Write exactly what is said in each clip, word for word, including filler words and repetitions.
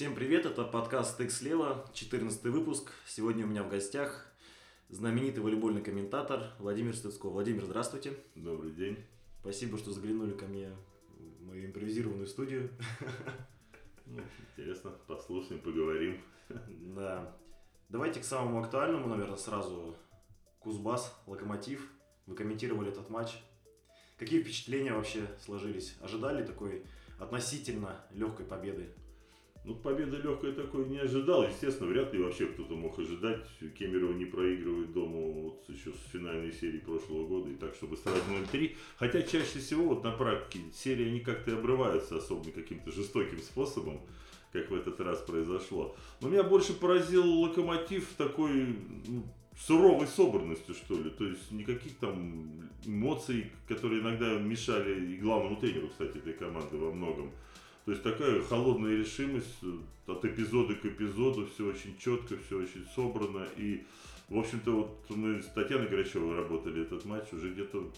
Всем привет, это подкаст «Тык слева», четырнадцатый выпуск. Сегодня у меня в гостях знаменитый волейбольный комментатор Владимир Стецко. Владимир, здравствуйте. Добрый день. Спасибо, что заглянули ко мне в мою импровизированную студию. Ну, интересно, послушаем, поговорим. Да. Давайте к самому актуальному, наверное, сразу. Кузбасс, Локомотив. Вы комментировали этот матч. Какие впечатления вообще сложились? Ожидали такой относительно легкой победы? Ну, победы легкой такой не ожидал. Естественно, вряд ли вообще кто-то мог ожидать. Кемерово не проигрывает дома вот еще с финальной серии прошлого года. И так, чтобы сразу ноль три. Хотя чаще всего вот на практике серии они как-то обрываются особо каким-то жестоким способом, как в этот раз произошло. Но меня больше поразил Локомотив такой ну, суровой собранностью, что ли. То есть никаких там эмоций, которые иногда мешали и главному тренеру, кстати, этой команды во многом. То есть такая холодная решимость от эпизода к эпизоду, все очень четко, все очень собрано. И, в общем-то, вот мы с Татьяной Грачёвой работали этот матч, уже где-то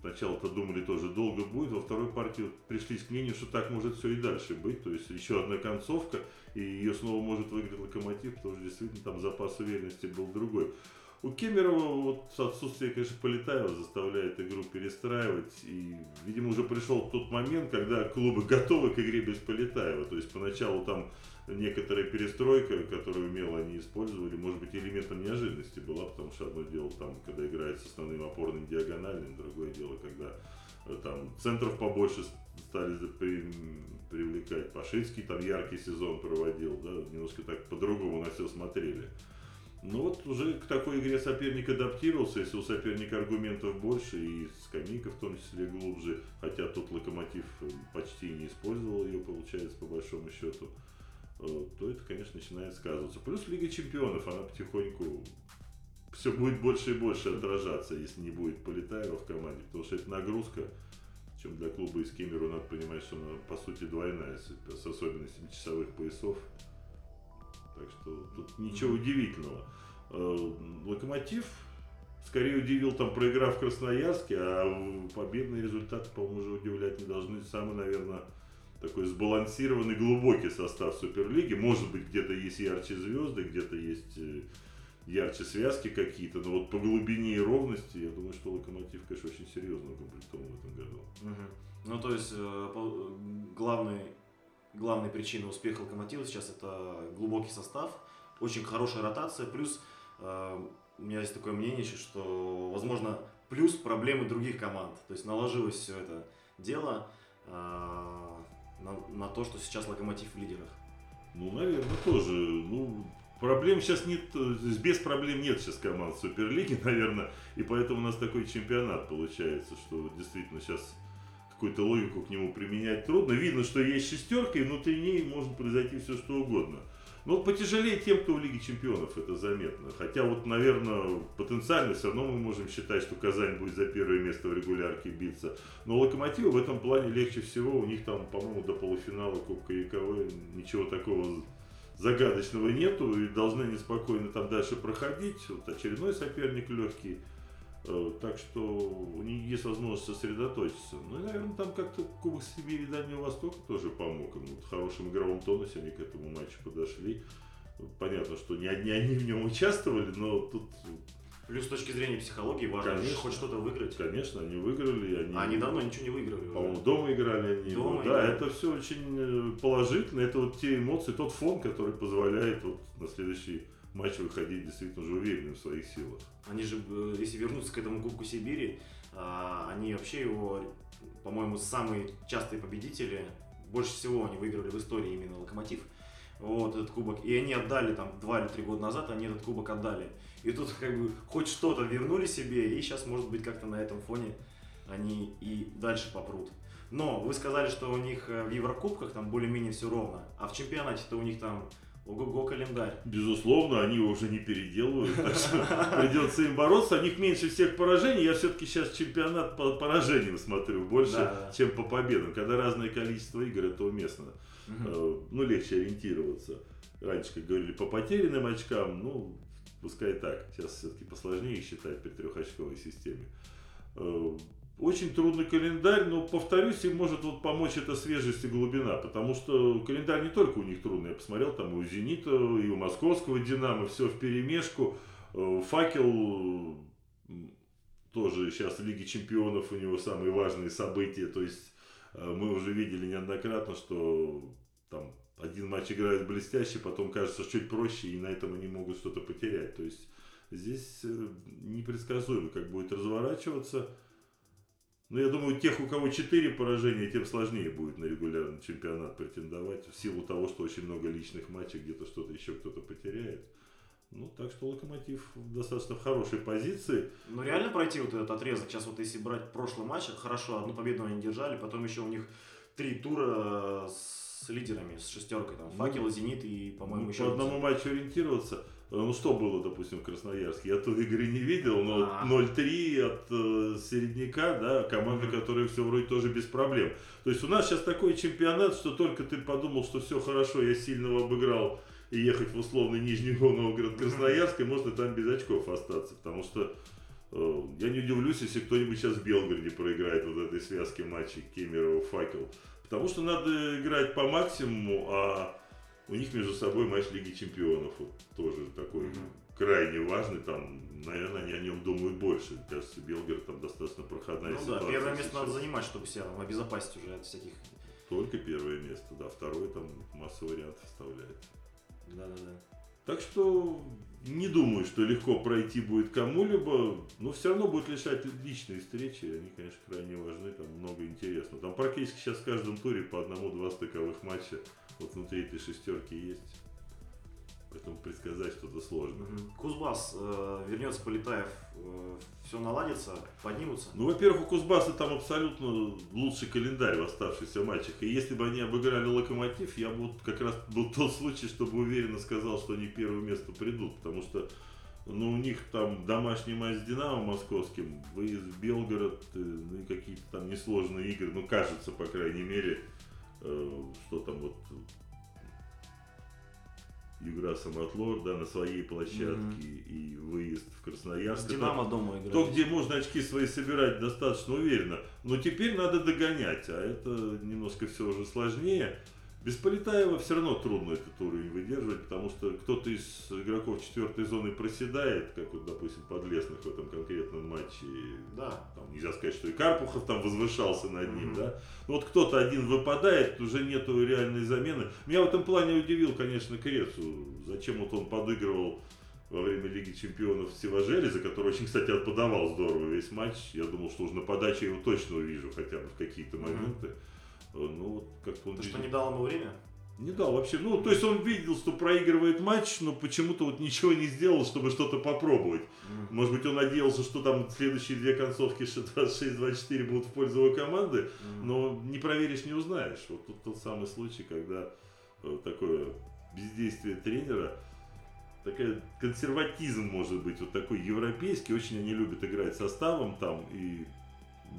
сначала-то думали тоже долго будет, во второй партии вот пришли к мнению, что так может все и дальше быть. То есть еще одна концовка, и ее снова может выиграть Локомотив, потому что действительно там запас уверенности был другой. У Кемерова вот отсутствие, конечно, Полетаева заставляет игру перестраивать. И, видимо, уже пришел тот момент, когда клубы готовы к игре без Полетаева. То есть поначалу там некоторая перестройка, которую умело они использовали, может быть, элементом неожиданности была, потому что одно дело там, когда играет с основным опорным диагональным, другое дело, когда там центров побольше стали привлекать. Пашинский там яркий сезон проводил, да, немножко так по-другому на все смотрели. Ну вот уже к такой игре соперник адаптировался, если у соперника аргументов больше, и скамейка в том числе глубже, хотя тут Локомотив почти не использовал ее, получается, по большому счету, то это, конечно, начинает сказываться. Плюс Лига Чемпионов, она потихоньку все будет больше и больше отражаться, если не будет Полетаева в команде, потому что это нагрузка, чем для клуба из Кемерово надо понимать, что она, по сути, двойная, с особенностями часовых поясов. Так что тут ничего удивительного. Локомотив скорее удивил, там, проиграв в Красноярске, а победные результаты, по-моему, уже удивлять не должны. Самый, наверное, такой сбалансированный, глубокий состав Суперлиги. Может быть, где-то есть ярче звезды, где-то есть ярче связки какие-то. Но вот по глубине и ровности, я думаю, что Локомотив, конечно, очень серьезно укомплектован в этом году. Угу. Ну, то есть, главный... Главная причина успеха Локомотива сейчас это глубокий состав, очень хорошая ротация, плюс э, у меня есть такое мнение, что, возможно, плюс проблемы других команд. То есть наложилось все это дело э, на, на то, что сейчас Локомотив в лидерах. Ну, наверное, тоже. Ну, проблем сейчас нет, без проблем нет сейчас команд Суперлиги, наверное, и поэтому у нас такой чемпионат получается, что действительно сейчас... Какую-то логику к нему применять трудно. Видно, что есть шестерка, и внутри ней может произойти все, что угодно. Но потяжелее тем, кто в Лиге Чемпионов, это заметно. Хотя вот, наверное, потенциально все равно мы можем считать, что Казань будет за первое место в регулярке биться. Но Локомотиву в этом плане легче всего. У них там, по-моему, до полуфинала Кубка ЕКВ ничего такого загадочного нету. И должны они спокойно там дальше проходить. Вот очередной соперник легкий. Так что у них есть возможность сосредоточиться. Ну и, наверное, там как-то Кубок Сибири и Дальнего Востока тоже помог. Вот в хорошем игровом тонусе они к этому матчу подошли. Понятно, что не одни они в нем участвовали, но тут... Плюс с точки зрения психологии важно, конечно, хоть что-то выиграть. Конечно, они выиграли. Они, а они давно ничего не выиграли. По-моему, дома играли они. Дома ну, да, играли. Это все очень положительно. Это вот те эмоции, тот фон, который позволяет вот на следующий матч выходить действительно уже уверенным в своих силах. Они же, если вернуться к этому Кубку Сибири, они вообще его, по-моему, самые частые победители. Больше всего они выигрывали в истории именно Локомотив. Вот этот кубок. И они отдали там два или три года назад, они этот кубок отдали. И тут как бы хоть что-то вернули себе, и сейчас, может быть, как-то на этом фоне они и дальше попрут. Но вы сказали, что у них в Еврокубках там более-менее все ровно, а в чемпионате-то у них там... Ого-го календарь. Безусловно, они его уже не переделывают, так что придется им бороться. У них меньше всех поражений. Я все-таки сейчас чемпионат по поражениям смотрю больше, да, чем по победам. Когда разное количество игр, это уместно. Угу. Ну, легче ориентироваться. Раньше, как говорили, по потерянным очкам, ну, пускай так. Сейчас все-таки посложнее считать при трехочковой системе. Очень трудный календарь, но, повторюсь, им может вот помочь эта свежесть и глубина, потому что календарь не только у них трудный. Я посмотрел, там и у «Зенита», и у московского «Динамо», все вперемешку. «Факел» тоже сейчас в Лиге чемпионов, у него самые важные события. То есть мы уже видели неоднократно, что там один матч играет блестяще, потом кажется чуть проще, и на этом они могут что-то потерять. То есть здесь непредсказуемо, как будет разворачиваться. Но я думаю, тех, у кого четыре поражения, тем сложнее будет на регулярный чемпионат претендовать. В силу того, что очень много личных матчей, где-то что-то еще кто-то потеряет. Ну, так что «Локомотив» достаточно в хорошей позиции. Но реально пройти вот этот отрезок, сейчас вот если брать прошлый матч, хорошо, одну победу они держали, потом еще у них три тура с лидерами, с шестеркой, там, «Факел», «Зенит» и, по-моему, ну, еще... По одному матчу ориентироваться. Ну, что было, допустим, в Красноярске? Я той игры не видел, но ноль три от э, середняка, да, команда, которая все вроде тоже без проблем. То есть у нас сейчас такой чемпионат, что только ты подумал, что все хорошо, я сильного обыграл, и ехать в условный Нижний Новгород, Красноярск, и можно там без очков остаться. Потому что э, я не удивлюсь, если кто-нибудь сейчас в Белгороде проиграет вот этой связке матчей Кемерово-Факел. Потому что надо играть по максимуму, а... У них между собой матч Лиги чемпионов вот, тоже такой mm-hmm. крайне важный, там, наверное, они о нем думают больше. Кажется, Белгород там достаточно проходная ну ситуация. Ну да, первое место сейчас надо занимать, чтобы себя обезопасить уже от всяких... Только первое место, да, второе там массу вариантов вставляет. Да-да-да. Так что не думаю, что легко пройти будет кому-либо, но все равно будет лишать личные встречи, они, конечно, крайне важны, там много интересного. Там практически сейчас в каждом туре по одному-два стыковых матча. Вот внутри этой шестерки есть, поэтому предсказать что-то сложно. Кузбасс э, вернется, Полетаев, э, все наладится, поднимутся? Ну, во-первых, у Кузбасса там абсолютно лучший календарь в оставшихся матчах. И если бы они обыграли «Локомотив», я бы вот как раз был тот случай, чтобы уверенно сказал, что они в первое место придут. Потому что ну, у них там домашний матч с «Динамо» московским, выезд в Белгород, ну и какие-то там несложные игры, ну кажется, по крайней мере. Что там вот игра «Самотлор», да, на своей площадке mm-hmm. и выезд в Красноярск. «Динамо» то, дома играет. То, где можно очки свои собирать достаточно уверенно. Но теперь надо догонять, а это немножко все уже сложнее. Без Полетаева все равно трудно этот уровень выдерживать, потому что кто-то из игроков четвертой зоны проседает, как вот, допустим, Подлесных в этом конкретном матче. Да. Там, нельзя сказать, что и Карпухов там возвышался над ним, mm-hmm. да. Но вот кто-то один выпадает, уже нету реальной замены. Меня в этом плане удивил, конечно, Крецу. Зачем вот он подыгрывал во время Лиги чемпионов Сева Железа, который очень, кстати, отподавал здорово весь матч. Я думал, что уже на подаче его точно увижу хотя бы в какие-то моменты. Mm-hmm. Ну, вот как-то он... То, видел... что не дал ему время? Не дал вообще. Ну, то есть он видел, что проигрывает матч, но почему-то вот ничего не сделал, чтобы что-то попробовать. Mm. Может быть, он надеялся, что там следующие две концовки двадцать шесть двадцать четыре будут в пользу его команды, mm. но не проверишь, не узнаешь. Вот тут тот самый случай, когда такое бездействие тренера, такой консерватизм может быть, вот такой европейский, очень они любят играть составом там и...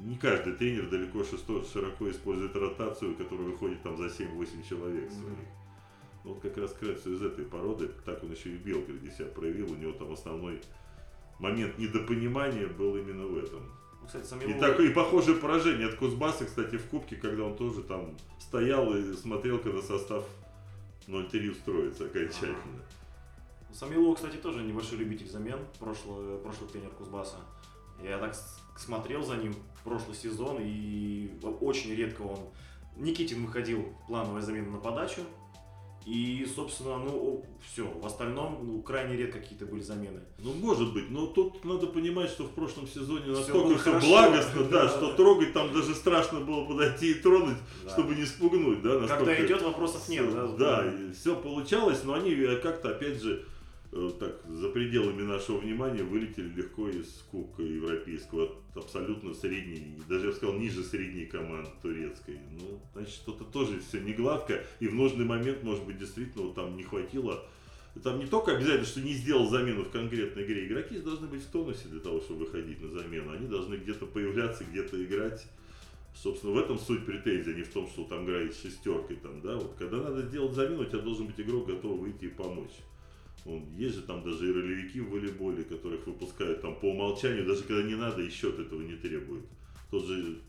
Не каждый тренер далеко широко использует ротацию, которая выходит там за семь-восемь человек своих. Mm-hmm. Вот как раз Крецу из этой породы, так он еще и в Белгороде себя проявил, у него там основной момент недопонимания был именно в этом. Ну, кстати, Саммелвуо... и, так, и похожее поражение от Кузбасса, кстати, в Кубке, когда он тоже там стоял и смотрел, когда состав ноль три устроится окончательно. Mm-hmm. Саммелвуо, кстати, тоже небольшой любитель замен, прошлый, прошлый тренер Кузбасса. Я так смотрел за ним прошлый сезон, и очень редко он... Никитин выходил, плановая замена на подачу, и, собственно, ну, все. В остальном, ну, крайне редко какие-то были замены. Ну, может быть, но тут надо понимать, что в прошлом сезоне настолько все, все благостно, да, да, что трогать там даже страшно было подойти и тронуть, да, чтобы не спугнуть, да, настолько... Когда идет, вопросов нет, да? Да, и все получалось, но они как-то, опять же, так, за пределами нашего внимания вылетели легко из Кубка европейского, абсолютно средней, даже я бы сказал, ниже средней команды турецкой. Ну, значит, что-то тоже все не гладко, и в нужный момент, может быть, действительно вот там не хватило. Там не только обязательно, что не сделал замену в конкретной игре, игроки должны быть в тонусе для того, чтобы выходить на замену, они должны где-то появляться, где-то играть. Собственно, в этом суть претензия, не в том, что там играет с шестеркой, там, да, вот когда надо сделать замену, у тебя должен быть игрок, готов выйти и помочь. Есть же там даже и ролевики в волейболе, которых выпускают там по умолчанию, даже когда не надо, и счет этого не требует. тот же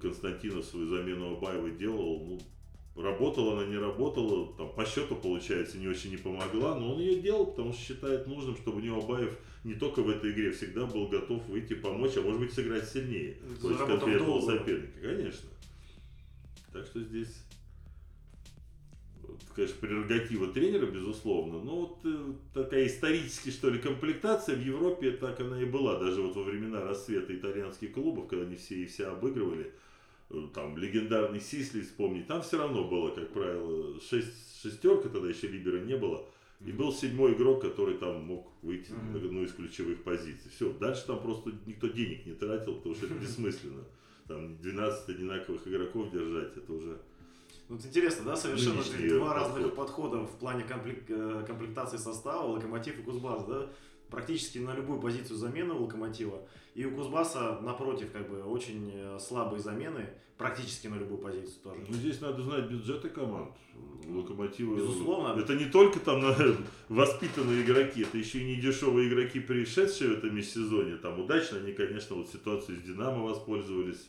Константинов свою замену Абаева делал, ну, работала она, не работала, там, по счету, получается, не очень не помогла, но он ее делал, потому что считает нужным, чтобы у него Абаев не только в этой игре всегда был готов выйти, помочь, а может быть сыграть сильнее против конкретного соперника, конечно. Так что здесь, конечно, прерогатива тренера, безусловно, но вот э, такая исторически, что ли, комплектация в Европе, так она и была, даже вот во времена расцвета итальянских клубов, когда они все и вся обыгрывали, там легендарный Сисли вспомнить, там все равно было, как правило, шесть, шестерка, тогда еще либера не было, и был седьмой игрок, который там мог выйти на одну из ключевых позиций. Все, дальше там просто никто денег не тратил, потому что это бессмысленно, там двенадцать одинаковых игроков держать, это уже... Вот интересно, да, совершенно два подход. разных подхода в плане комплектации состава, Локомотив и Кузбасс, да, практически на любую позицию замена у Локомотива, и у Кузбасса, напротив, как бы, очень слабые замены, практически на любую позицию тоже. Ну, здесь надо знать бюджеты команд, Локомотива. Безусловно. Это не только там воспитанные игроки, это еще и не дешевые игроки, пришедшие в этом межсезонье, там удачно они, конечно, вот ситуацию с Динамо воспользовались.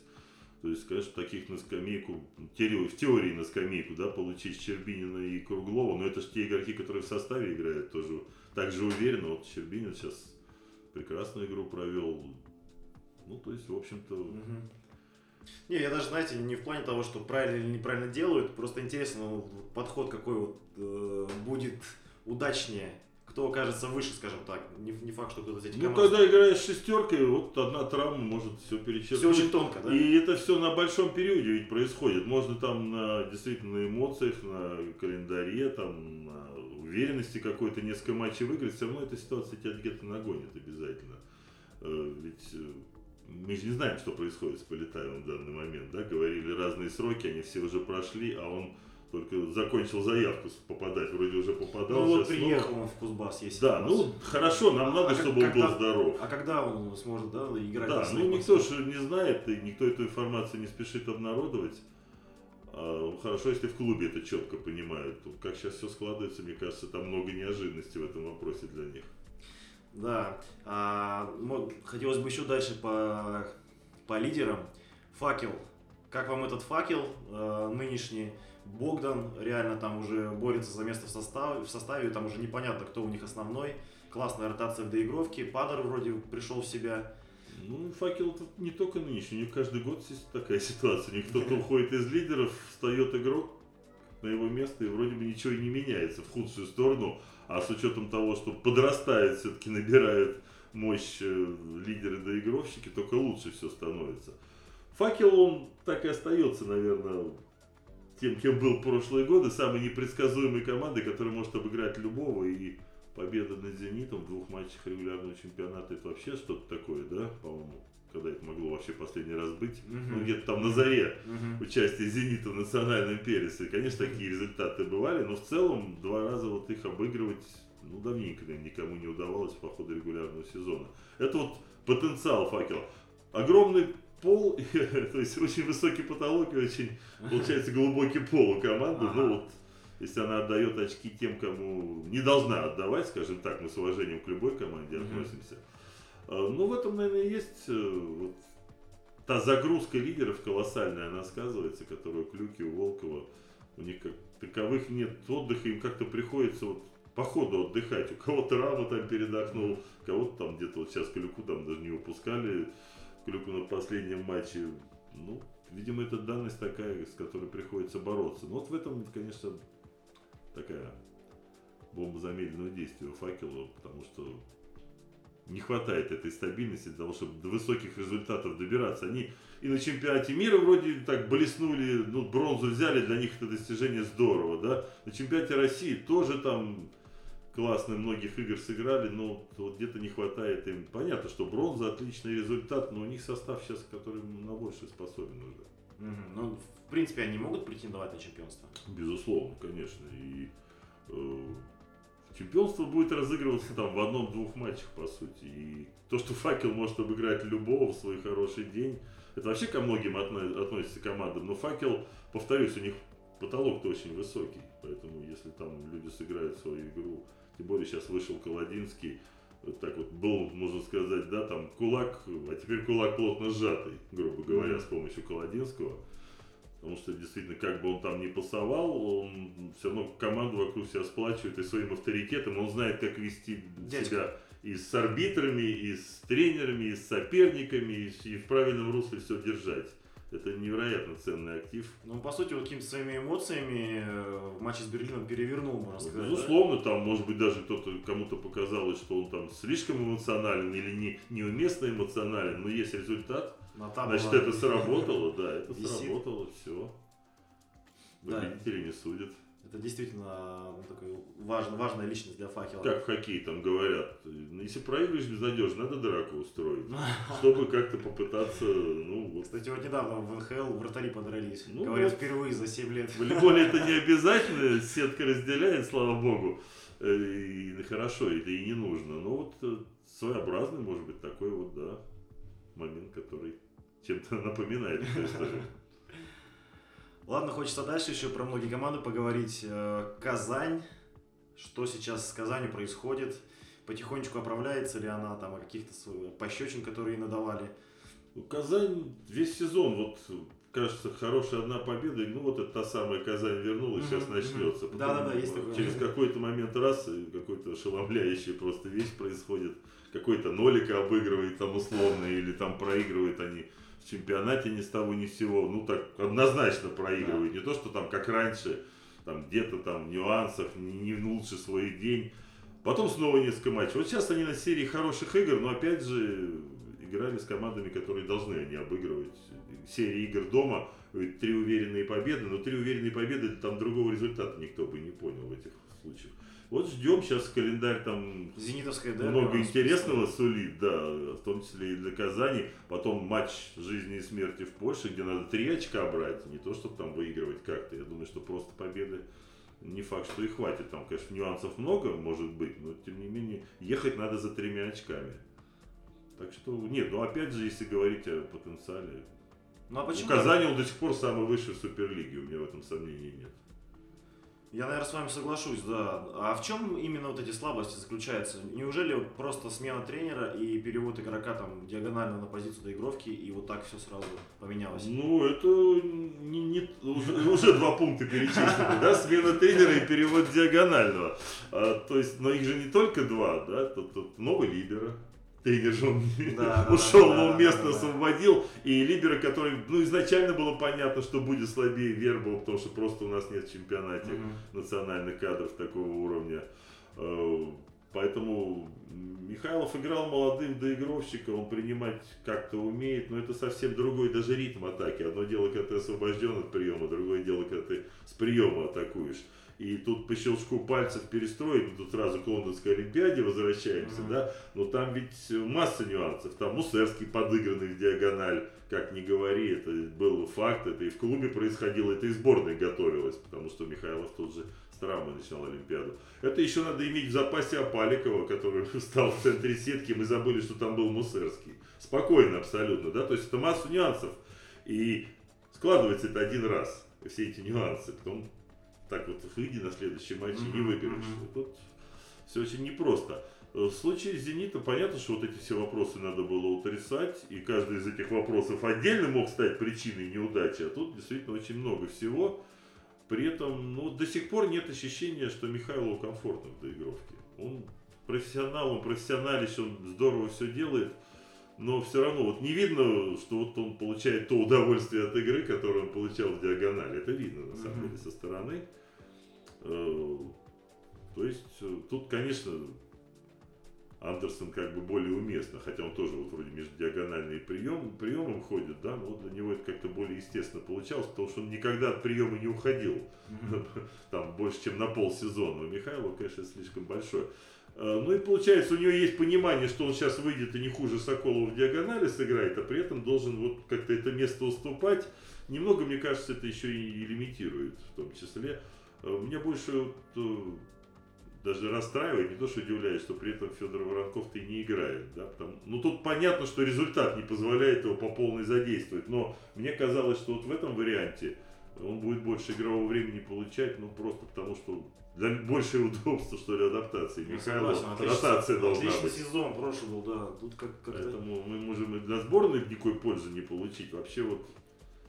То есть, конечно, таких на скамейку, в теории на скамейку, да, получить Щербинина и Круглова, но это же те игроки, которые в составе играют тоже так же уверенно. Вот Щербинин сейчас прекрасную игру провел. Ну, то есть, в общем-то... Угу. Не, я даже, знаете, не в плане того, что правильно или неправильно делают, просто интересно, подход какой вот э, будет удачнее. Кто окажется выше, скажем так. Не, не факт, что кто-то из этих команд... Ну, когда играешь шестеркой, вот одна травма может все перечеркнуть. Все очень тонко, да? И это все на большом периоде ведь происходит. Можно там на, действительно на эмоциях, на календаре, там, на уверенности какой-то несколько матчей выиграть. Все равно эта ситуация тебя где-то нагонит обязательно. Ведь мы же не знаем, что происходит с Полетаевым в данный момент. Да? Говорили разные сроки, они все уже прошли, а он... Только закончил заявку попадать, вроде уже попадал. Ну вот приехал он в Кузбасс, если Да, ну хорошо, нам надо, а чтобы когда, он был здоров. А когда он сможет, да, играть? Да, ну никто же не знает, и никто эту информацию не спешит обнародовать. А, хорошо, если в клубе это четко понимают. Как сейчас все складывается, мне кажется, там много неожиданностей в этом вопросе для них. Да, а, хотелось бы еще дальше по, по лидерам. Факел. Как вам этот Факел э, нынешний? Богдан реально там уже борется за место в составе, в составе, там уже непонятно, кто у них основной. Классная ротация в доигровке, Падар вроде пришел в себя. Ну, Факел тут не только нынешний, у них каждый год такая ситуация. Не кто-то уходит из лидеров, встает игрок на его место, и вроде бы ничего и не меняется в худшую сторону. А с учетом того, что подрастает, все-таки набирают мощь лидеры-доигровщики, только лучше все становится. Факел, он так и остается, наверное, тем, кем был в прошлые годы, самой непредсказуемой командой, которая может обыграть любого. И победа над «Зенитом» в двух матчах регулярного чемпионата — это вообще что-то такое, да, по-моему, когда это могло вообще последний раз быть. Uh-huh. Ну, где-то там на заре uh-huh. участие «Зенита» в национальном пересе. Конечно, такие результаты бывали, но в целом два раза вот их обыгрывать, ну, давненько, наверное, никому не удавалось по ходу регулярного сезона. Это вот потенциал Факела. Огромный пол, то есть очень высокий потолок и очень, получается, глубокий пол у команды. Ага. Ну вот, если она отдает очки тем, кому не должна отдавать, скажем так, мы с уважением к любой команде угу. относимся. Ну, в этом, наверное, есть вот та загрузка лидеров колоссальная, она сказывается, которую Клюки, у Волкова, у них как таковых нет отдыха, им как-то приходится вот по ходу отдыхать. У кого-то рама там передохнул, кого-то там где-то вот сейчас Клюку там даже не выпускали. Клюку на последнем матче, ну, видимо, это данность такая, с которой приходится бороться. Но вот в этом, конечно, такая бомба замедленного действия у Факела, потому что не хватает этой стабильности для того, чтобы до высоких результатов добираться. Они и на чемпионате мира вроде так блеснули, ну, бронзу взяли, для них это достижение здорово, да. На чемпионате России тоже там... классно многих игр сыграли, но вот где-то не хватает им. Понятно, что бронза — отличный результат, но у них состав сейчас, который на больше способен уже. Угу. Ну, в принципе, они могут претендовать на чемпионство? Безусловно, конечно. И э, чемпионство будет разыгрываться там в одном-двух матчах, по сути. И то, что Факел может обыграть любого в свой хороший день, это вообще ко многим отно- относится командам. Но Факел, повторюсь, у них потолок-то очень высокий, поэтому если там люди сыграют свою игру, тем более сейчас вышел Колодинский, так вот был, можно сказать, да, там кулак, а теперь кулак плотно сжатый, грубо говоря, с помощью Колодинского. Потому что действительно, как бы он там ни пасовал, он все равно команду вокруг себя сплачивает и своим авторитетом. Он знает, как вести Дядька. себя и с арбитрами, и с тренерами, и с соперниками, и в правильном русле все держать. Это невероятно ценный актив. Ну, по сути, вот какими-то своими эмоциями в матче с Берлином перевернул, можно сказать. Безусловно, да? Там, может быть, даже кто-то, кому-то показалось, что он там слишком эмоционален или не, неуместно эмоционален, но есть результат. Значит, это сработало, да, это висит. сработало, все. Победители да. не судят. Это действительно ну, такая важная, важная личность для Факела. Как в хоккее там говорят, если проигрываешь безнадежно, надо драку устроить, чтобы как-то попытаться, ну вот. Кстати, вот недавно в эн ха эл вратари подрались, ну, говорят, вот, впервые за семь лет. В волейболе это не обязательно, сетка разделяет, слава богу, и хорошо, это и не нужно, но вот своеобразный, может быть, такой вот, да, момент, который чем-то напоминает. Ладно, хочется дальше еще про многие команды поговорить. Казань. Что сейчас с Казанью происходит? Потихонечку оправляется ли она там, о каких-то пощечин, которые ей надавали? Казань весь сезон, вот, кажется, хорошая одна победа. Ну, вот это та самая Казань вернулась, сейчас начнется. Да-да-да, есть такое. Через какой-то момент раз, и какой-то ошеломляющий просто вещь происходит. Какой-то Нолика обыгрывает там условно, или там проигрывают они в чемпионате ни с того ни с сего, ну так однозначно проигрывают, да. Не то, что там как раньше, там где-то там в нюансах, не в лучший свой день, потом снова несколько матчей, вот сейчас они на серии хороших игр, но опять же играли с командами, которые должны они обыгрывать, серия игр дома, три уверенные победы, но три уверенные победы, там другого результата никто бы не понял в этих случаях. Вот ждем сейчас календарь там Зенитовская, да, много интересного сулит, да, в том числе и для Казани. Потом матч жизни и смерти в Польше, где надо три очка брать, не то чтобы там выигрывать как-то. Я думаю, что просто победы не факт, что и хватит. Там, конечно, нюансов много, может быть, но тем не менее ехать надо за тремя очками. Так что нет, ну опять же, если говорить о потенциале, ну, а почему? У Казани он до сих пор самый высший в Суперлиге, у меня в этом сомнений нет. Я, наверное, с вами соглашусь, да. А в чем именно вот эти слабости заключаются? Неужели вот просто смена тренера и перевод игрока там диагонально на позицию доигровки, и вот так все сразу поменялось? Ну, это не, не, уже, уже два пункта перечислены, да? Смена тренера и перевод диагонального. А, то есть, но их же не только два, да? Тут, тут новый либеро. Тренер же он да, ушел, да, но он место да, освободил. Да. И либера, который, ну, изначально было понятно, что будет слабее Вербова, потому что просто у нас нет в чемпионате mm-hmm. национальных кадров такого уровня. Поэтому Михайлов играл молодым доигровщиком, он принимать как-то умеет, но это совсем другой даже ритм атаки. Одно дело, когда ты освобожден от приема, другое дело, когда ты с приема атакуешь. И тут по щелчку пальцев перестроить, тут сразу к Лондонской Олимпиаде возвращаемся, mm-hmm. да, но там ведь масса нюансов, там Мусерский подыгранный в диагональ, как ни говори, это был факт, это и в клубе происходило, это и сборная готовилась, потому что Михайлов тут же с травмы начал Олимпиаду. Это еще надо иметь в запасе Апаликова, который встал в центре сетки, мы забыли, что там был Мусерский. Спокойно абсолютно, да, то есть это масса нюансов, и складывается это один раз, все эти нюансы, потом... Так вот, выйди на следующий матч и не выберешь. Mm-hmm. Тут все очень непросто. В случае «Зенита» понятно, что вот эти все вопросы надо было утрясать. И каждый из этих вопросов отдельно мог стать причиной неудачи. А тут действительно очень много всего. При этом ну, до сих пор нет ощущения, что Михайлову комфортно в доигровке. Он профессионал, он профессионалист, он здорово все делает. Но все равно вот не видно, что вот он получает то удовольствие от игры, которое он получал в диагонали. Это видно на самом mm-hmm. деле со стороны. То есть тут, конечно, Андерсон как бы более уместно, хотя он тоже вот вроде между диагональным прием, приемом ходит, да, но вот для него это как-то более естественно получалось, потому что он никогда от приема не уходил, mm-hmm. там больше, чем на полсезона. У Михайлова, конечно, слишком большое. Ну и получается, у него есть понимание, что он сейчас выйдет и не хуже Соколова в диагонали сыграет, а при этом должен вот как-то это место уступать. Немного, мне кажется, это еще и лимитирует в том числе. Меня больше вот, даже расстраивает, не то что удивляет, что при этом Федор Воронков-то и не играет. Да? Потому, ну тут понятно, что результат не позволяет его по полной задействовать, но мне казалось, что вот в этом варианте он будет больше игрового времени получать, ну просто потому что для большего удобства, что ли, адаптации. Михайлов, ротация должна отличный быть. Сезон прошлый был, да. Тут как, как поэтому это... мы можем и для сборной никакой пользы не получить. Вообще вот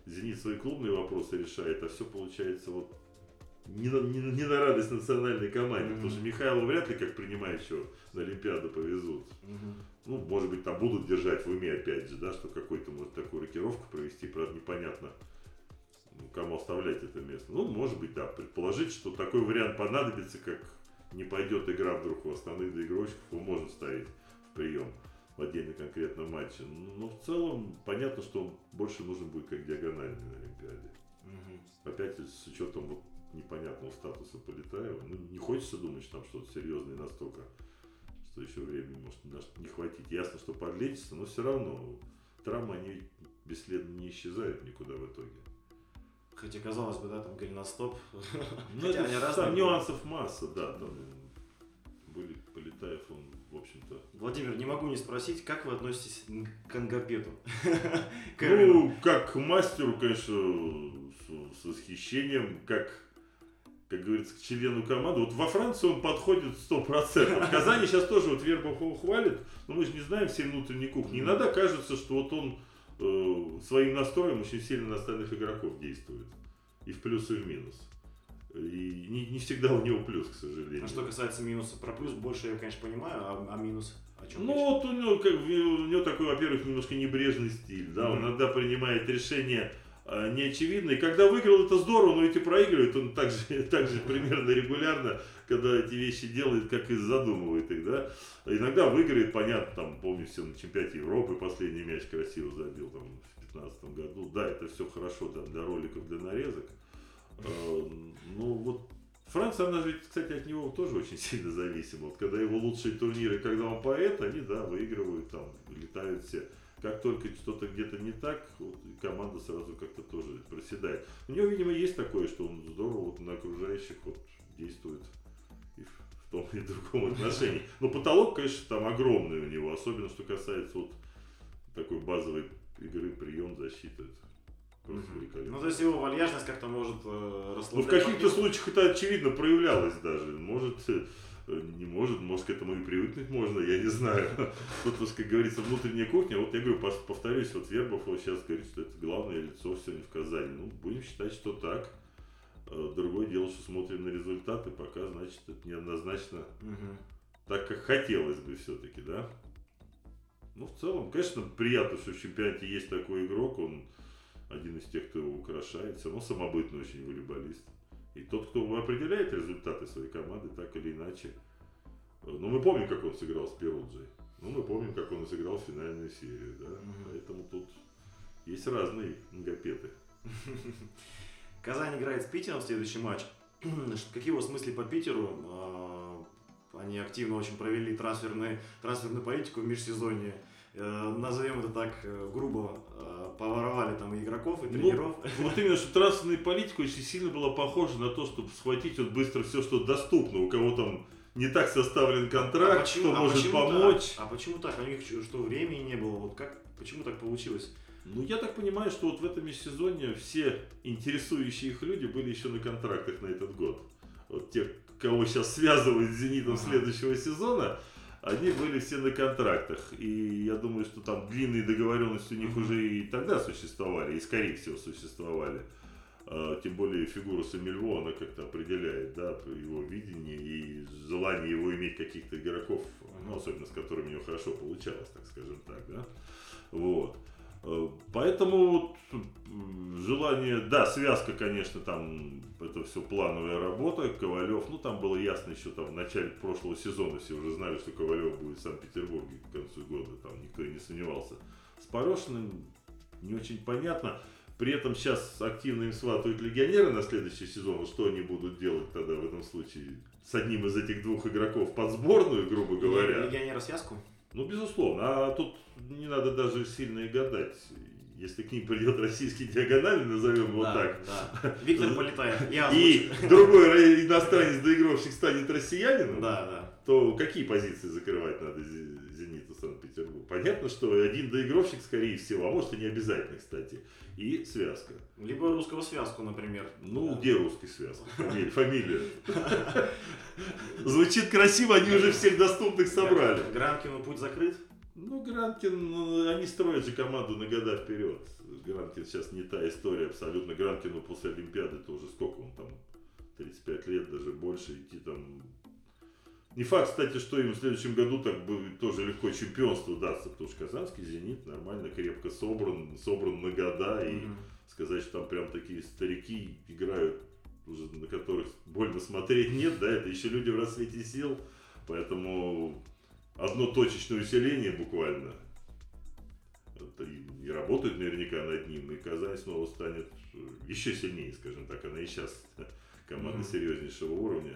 Зенит свои клубные вопросы решает, а все получается вот не на, не, не на радость национальной команде, mm-hmm. потому что Михайлова вряд ли как принимающего на Олимпиаду повезут. Mm-hmm. Ну, может быть, там будут держать в уме опять же, да, что какой-то может такую рокировку провести, правда, непонятно, кому оставлять это место. Ну, может быть, да, предположить, что такой вариант понадобится, как не пойдет игра вдруг в основных доигровщиков, его можно ставить в прием в отдельно конкретном матче. Но в целом понятно, что он больше нужен будет как диагональный на Олимпиаде. Угу. Опять с учетом вот непонятного статуса Полетаева, ну, не хочется думать, что там что-то серьезное настолько, что еще времени может не хватить. Ясно, что подлечится, но все равно травмы, они бесследно не исчезают никуда в итоге. Хотя, казалось бы, да, там голеностоп. Ну, это нюансов масса, да, там были Полетаев, он, в общем-то... Владимир, не могу не спросить, как вы относитесь к Ангапету? Ну, как к мастеру, конечно, с восхищением, как, как говорится, к члену команды. Вот во Франции он подходит сто процентов. В Казани сейчас тоже вот Вербов его хвалит, но мы же не знаем всей внутренней кухни. Иногда кажется, что вот он... своим настроем очень сильно на остальных игроков действует. И в плюс, и в минус. И не, не всегда у него плюс, к сожалению. А что касается минуса, про плюс больше я, конечно, понимаю, а, а минус? О чем ну, вот у него, как, у него такой, во-первых, немножко небрежный стиль. Да? Mm-hmm. Он иногда принимает решения э, неочевидные. Когда выиграл, это здорово, но эти проигрывает. Он так же, так же примерно регулярно, когда эти вещи делает, как и задумывает их, да. Иногда выиграет, понятно, там, помню, все на чемпионате Европы последний мяч красиво забил там, в две тысячи пятнадцатом году. Да, это все хорошо да, для роликов, для нарезок. Ну вот Франция, она ведь, кстати, от него тоже очень сильно зависима. Вот когда его лучшие турниры, когда он поэт, они, да, выигрывают, там, летают все. Как только что-то где-то не так, вот, команда сразу как-то тоже проседает. У него, видимо, есть такое, что он здорово вот, на окружающих вот, действует. В том и другом отношении. Но потолок, конечно, там огромный у него, особенно что касается вот такой базовой игры, прием, защиты. Просто великолепно. Ну, то есть его вальяжность как-то может э, расслабляться. Ну, в каких-то случаях это очевидно проявлялось даже. Может, не может, может, к этому и привыкнуть можно, я не знаю. Тут, как говорится, внутренняя кухня. Вот я говорю, повторюсь, вот Вербов сейчас говорит, что это главное лицо сегодня в Казани. Ну, будем считать, что так. Другое дело, что смотрим на результаты, пока, значит, это неоднозначно угу. так, как хотелось бы все-таки, да. Ну, в целом, конечно, приятно, что в чемпионате есть такой игрок, он один из тех, кто его украшает, все равно самобытный очень волейболист. И тот, кто определяет результаты своей команды, так или иначе. Ну, мы помним, как он сыграл с Перуджей, ну, мы помним, как он сыграл в финальную серию, да. Угу. Поэтому тут есть разные ангапеты. Казань играет с Питером в следующий матч. Какие у вас мысли по Питеру? Они активно очень провели трансферную, трансферную политику в межсезонье. Назовем это так грубо, поворовали там и игроков, и тренеров. Ну, вот именно, что трансферная политика очень сильно была похожа на то, чтобы схватить вот быстро все, что доступно. У кого там не так составлен контракт, а почему, что а может помочь. Так? А почему так? У них что, времени не было? Вот как, почему так получилось? Ну, я так понимаю, что вот в этом межсезонье все интересующие их люди были еще на контрактах на этот год. Вот те, кого сейчас связывают с «Зенитом» ага. следующего сезона, они были все на контрактах. И я думаю, что там длинные договоренности у них уже и тогда существовали, и скорее всего существовали. Тем более фигура Саммелвуо, она как-то определяет, да, его видение и желание его иметь каких-то игроков, ну, особенно с которыми у него хорошо получалось, так скажем так, да. Вот. Поэтому вот желание, да, связка, конечно, там это все плановая работа, Ковалёв, ну там было ясно еще там в начале прошлого сезона, все уже знали, что Ковалёв будет в Санкт-Петербурге к концу года, там никто и не сомневался. С Порошиным не очень понятно, при этом сейчас активно им сватают легионеры на следующий сезон, что они будут делать тогда в этом случае с одним из этих двух игроков под сборную, грубо говоря. Легионеры связку? Ну, безусловно. А тут не надо даже сильно и гадать. Если к ним придет российский диагональ, назовем его да, так. Да. Виктор Полетаев. И другой иностранец-доигровщик станет россиянином. Да, да. то какие позиции закрывать надо «Зениту» Санкт-Петербург? Понятно, что один доигровщик, скорее всего, а может и не обязательно, кстати, и связка. Либо русского связку, например. Ну, да. Где русский связка? Фамилия. Звучит красиво, они уже всех доступных собрали. Гранкину путь закрыт? Ну, Гранкин, они строят же команду на года вперед. Гранкин сейчас не та история абсолютно. Гранкину после Олимпиады тоже сколько он там? тридцать пять лет, даже больше, идти там... Не факт, кстати, что им в следующем году так будет тоже легко чемпионство дастся, потому что казанский «Зенит» нормально, крепко собран, собран на года, и mm-hmm. сказать, что там прям такие старики играют, уже на которых больно смотреть нет, да, это еще люди в расцвете сил, поэтому одно точечное усиление буквально, и, и работают наверняка над ним, и Казань снова станет еще сильнее, скажем так, она и сейчас команда mm-hmm. серьезнейшего уровня.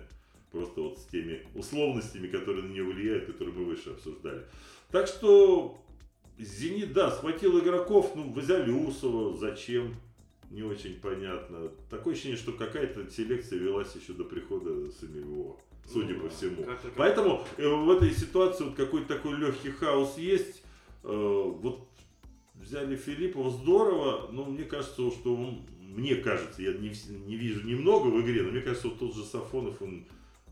Просто вот с теми условностями, которые на нее влияют, которые мы выше обсуждали. Так что «Зенит», да, схватил игроков, ну, Вазялюсова, зачем, не очень понятно. Такое ощущение, что какая-то селекция велась еще до прихода Саммелвуо, судя ну, по да. всему. Как-то, как-то. Поэтому э, в этой ситуации вот какой-то такой легкий хаос есть. Э, вот взяли Филиппова, здорово, но мне кажется, что он, мне кажется, я не, не вижу немного в игре, но мне кажется, вот тот же Сафонов, он...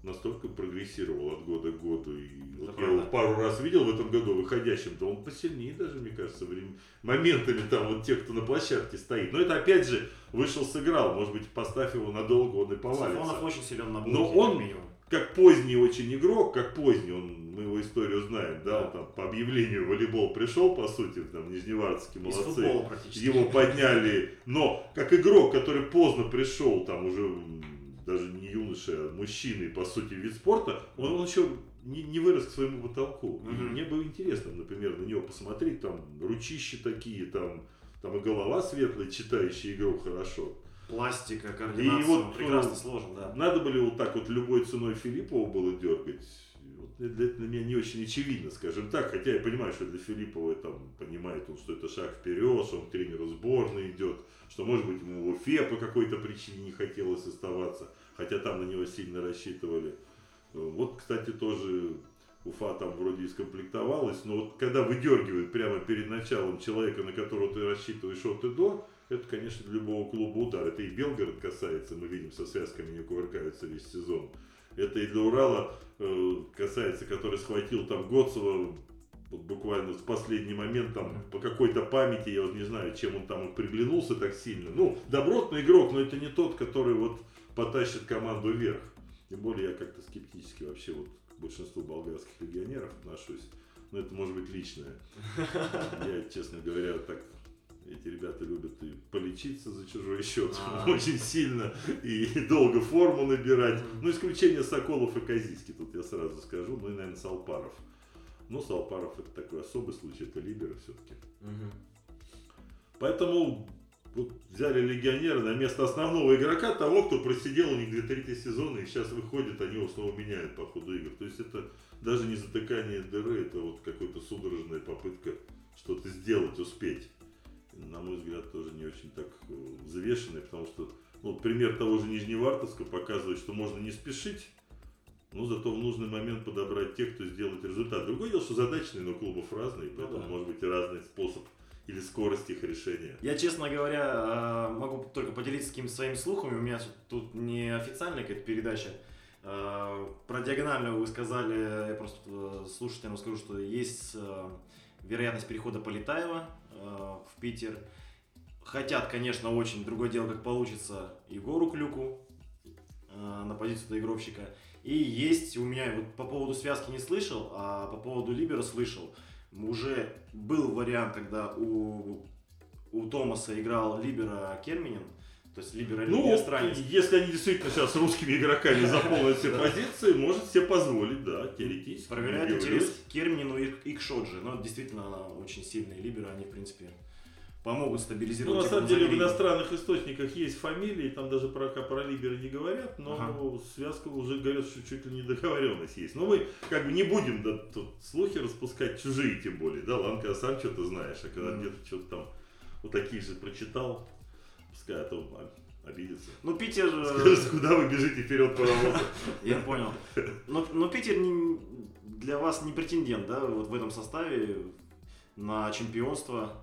настолько прогрессировал от года к году. И вот я его пару раз видел в этом году выходящим, да он посильнее даже, мне кажется, врем... моментами там вот тех, кто на площадке стоит. Но это опять же вышел, сыграл, может быть, поставь его надолго, он и повалится. Сафонов очень силен на блоке. Но он, как поздний очень игрок, как поздний, он, мы его историю знаем, да, да. Он там по объявлению в волейбол пришел, по сути, там нижневартовские молодцы, его подняли. Но как игрок, который поздно пришел, там уже... даже не юноша, а мужчина, по сути, вид спорта, он, он еще не, не вырос к своему потолку. Mm-hmm. Мне было интересно, например, на него посмотреть, там ручища такие, там, там и голова светлая, читающая игру хорошо. Пластика, координация, вот, прекрасно он, сложен, да. Надо было вот так вот любой ценой Филиппова было дергать. Вот это для меня не очень очевидно, скажем так, хотя я понимаю, что для Филиппова там, понимает он, что это шаг вперед, что он к тренеру сборной идет, что, может быть, ему в Уфе по какой-то причине не хотелось оставаться, хотя там на него сильно рассчитывали. Вот, кстати, тоже Уфа там вроде и скомплектовалась, но вот когда выдергивают прямо перед началом человека, на которого ты рассчитываешь от и до, это, конечно, для любого клуба удар. Это и Белгород касается, мы видим, со связками не кувыркаются весь сезон. Это и для Урала э, касается, который схватил там Гоцева вот, буквально в последний момент, там по какой-то памяти, я вот не знаю, чем он там приглянулся так сильно. Ну, добротный игрок, но это не тот, который вот потащит команду вверх. Тем более я как-то скептически вообще вот к большинству болгарских легионеров отношусь. Но это может быть личное. Я, честно говоря, так... Эти ребята любят и полечиться за чужой счет очень сильно и долго форму набирать. Ну, исключение Соколов и Казицкий, тут я сразу скажу. Ну и, наверное, Салпаров. Но Салпаров это такой особый случай, это либеро все-таки. Поэтому вот, взяли легионера на место основного игрока, того, кто просидел у них две-три сезона, и сейчас выходит, они его снова меняют по ходу игр. То есть это даже не затыкание дыры, это вот какая-то судорожная попытка что-то сделать, успеть. На мой взгляд, тоже не очень так взвешенный, потому что ну, пример того же Нижневартовска показывает, что можно не спешить, но зато в нужный момент подобрать тех, кто сделает результат. Другое дело, что задачные, но клубов разные, поэтому да. может быть и разный способ или скорость их решения. Я, честно говоря, могу только поделиться какими-то своими слухами. У меня тут не официальная какая-то передача. Про диагональную вы сказали, я просто слушателям скажу, что есть... вероятность перехода Полетаева э, в Питер. Хотят, конечно, очень. Другое дело, как получится, Егору Клюку э, на позицию доигровщика. И есть у меня, вот по поводу связки не слышал, а по поводу либера слышал. Уже был вариант, когда у, у Томаса играл либера Керминин. То есть либера ну, иностранец. Если они действительно сейчас с русскими игроками заполнят все позиции, может себе позволить, да, теоретически. Проверяют интерес к Кермину и к Шоджи. Но действительно очень сильные либеры, они в принципе помогут стабилизировать. Ну, на самом деле в иностранных источниках есть фамилии, там даже про, про либера не говорят, но ага. связка уже говорят, что чуть ли не договоренность есть. Но мы как бы не будем да, тут слухи распускать, чужие тем более, да, Ланка, сам что-то знаешь, а когда mm-hmm. где-то что-то там вот такие же прочитал. Скажет, а то обидится. Ну, Питер... Скажешь, куда вы бежите вперед паровоза? Я понял. Но Питер для вас не претендент, да, вот в этом составе на чемпионство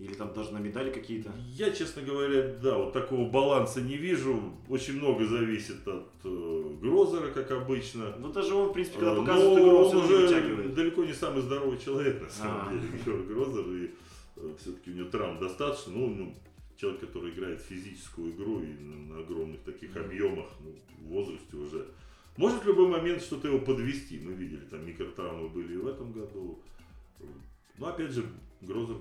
или там даже на медали какие-то? Я, честно говоря, да, вот такого баланса не вижу. Очень много зависит от э, Грозера, как обычно. Ну, даже он, в принципе, когда показывает игру, он уже вытягивает. Далеко не самый здоровый человек, на самом А-а-а. деле, Грозер. И э, все-таки у него травм достаточно. Ну, ну, человек, который играет в физическую игру и на, на огромных таких mm-hmm. объемах, ну, в возрасте уже. Может в любой момент что-то его подвести. Мы видели, там микротравмы были и в этом году. Но, опять же, Грозер...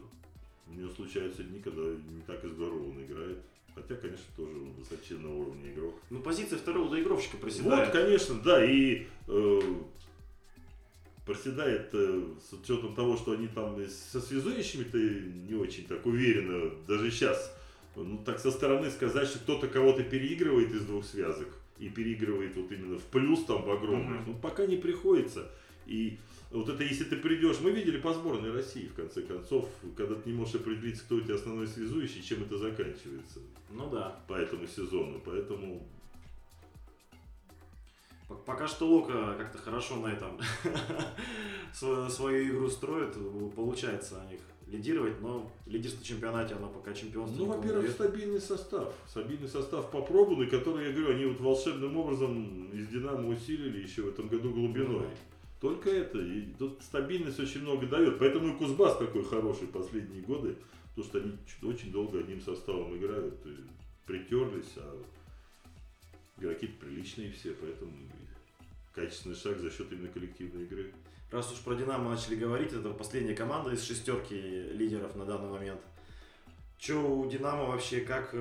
У него случаются дни, когда не так и здорово он играет. Хотя, конечно, тоже он высоченного уровня игрок. Ну, позиция второго доигровщика проседает. Вот, конечно, да. И э, проседает э, с учетом того, что они там со связующими-то не очень так уверенно. Даже сейчас, ну, так со стороны сказать, что кто-то кого-то переигрывает из двух связок. И переигрывает вот именно в плюс там в огромных. Uh-huh. Ну, пока не приходится. И вот это, если ты придешь, мы видели по сборной России, в конце концов, когда ты не можешь определиться, кто у тебя основной связующий, чем это заканчивается. Ну да. По этому сезону, поэтому... Пока что Лока как-то хорошо на этом свою игру строит, получается у них лидировать, но лидерство в чемпионате, оно пока чемпионство. Ну, во-первых, стабильный состав, стабильный состав попробованный, который, я говорю, они вот волшебным образом из Динамо усилили еще в этом году глубиной. Только это, и тут стабильность очень много дает, поэтому и Кузбасс такой хороший последние годы, потому что они очень долго одним составом играют, притерлись, а игроки-то приличные все, поэтому качественный шаг за счет именно коллективной игры. Раз уж про Динамо начали говорить, это последняя команда из шестерки лидеров на данный момент. Че у Динамо вообще, как,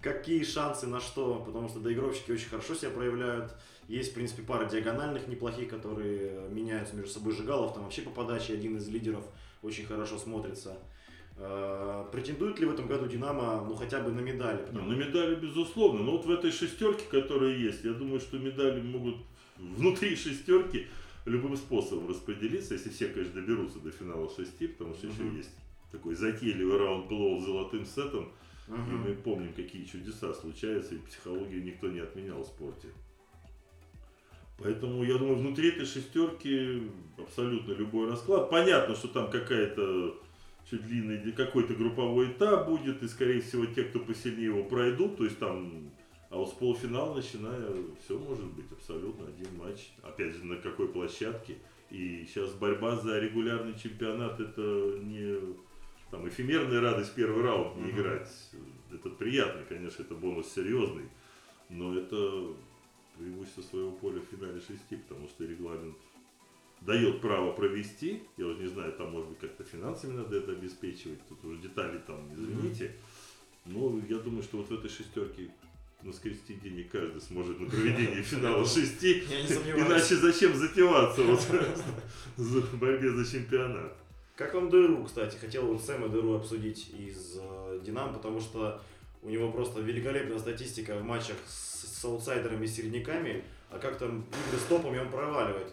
какие шансы на что, потому что доигровщики очень хорошо себя проявляют. Есть, в принципе, пара диагональных неплохих, которые меняются между собой. Жигалов там вообще по подаче один из лидеров, очень хорошо смотрится. Претендует ли в этом году Динамо, ну, хотя бы на медали? Потому... На медали, безусловно. Но вот в этой шестерке, которая есть, я думаю, что медали могут внутри шестерки любым способом распределиться, если все, конечно, доберутся до финала шести, потому что uh-huh. еще есть такой затейливый раунд плей-офф с золотым сетом. Uh-huh. И мы помним, какие чудеса случаются, и психологию никто не отменял в спорте. Поэтому, я думаю, внутри этой шестерки абсолютно любой расклад. Понятно, что там какая-то чуть длинный, какой-то групповой этап будет, и, скорее всего, те, кто посильнее его, пройдут. То есть там, а вот с полуфинала начиная, все может быть, абсолютно один матч. Опять же, на какой площадке. И сейчас борьба за регулярный чемпионат, это не там эфемерная радость первый раунд не играть. Это приятно, конечно, это бонус серьезный, но это... преимущество своего поля в финале шести, потому что регламент дает право провести. Я уже не знаю, там, может быть, как-то финансами надо это обеспечивать. Тут уже детали там, извините. Но я думаю, что вот в этой шестерке наскрести денег каждый сможет на проведение финала шести. Иначе зачем затеваться в борьбе за чемпионат? Как вам Деру, кстати? Хотел вот Сэма Деру обсудить из Динамо, потому что у него просто великолепная статистика в матчах с, с аутсайдерами и середняками, а как там игры с топами он проваливает.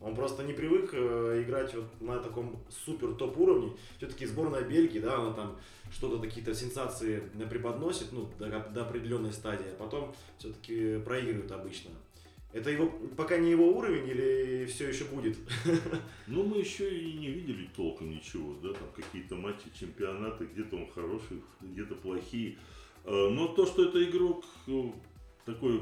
Он просто не привык э, играть вот на таком супер топ уровне. Все-таки сборная Бельгии, да, она там что-то, какие-то сенсации преподносит, ну, до, до определенной стадии, а потом все-таки проигрывает обычно. Это его пока не его уровень или все еще будет? Ну, мы еще и не видели толком ничего, да, там какие-то матчи, чемпионаты, где-то он хороший, где-то плохие. Но то, что это игрок, такое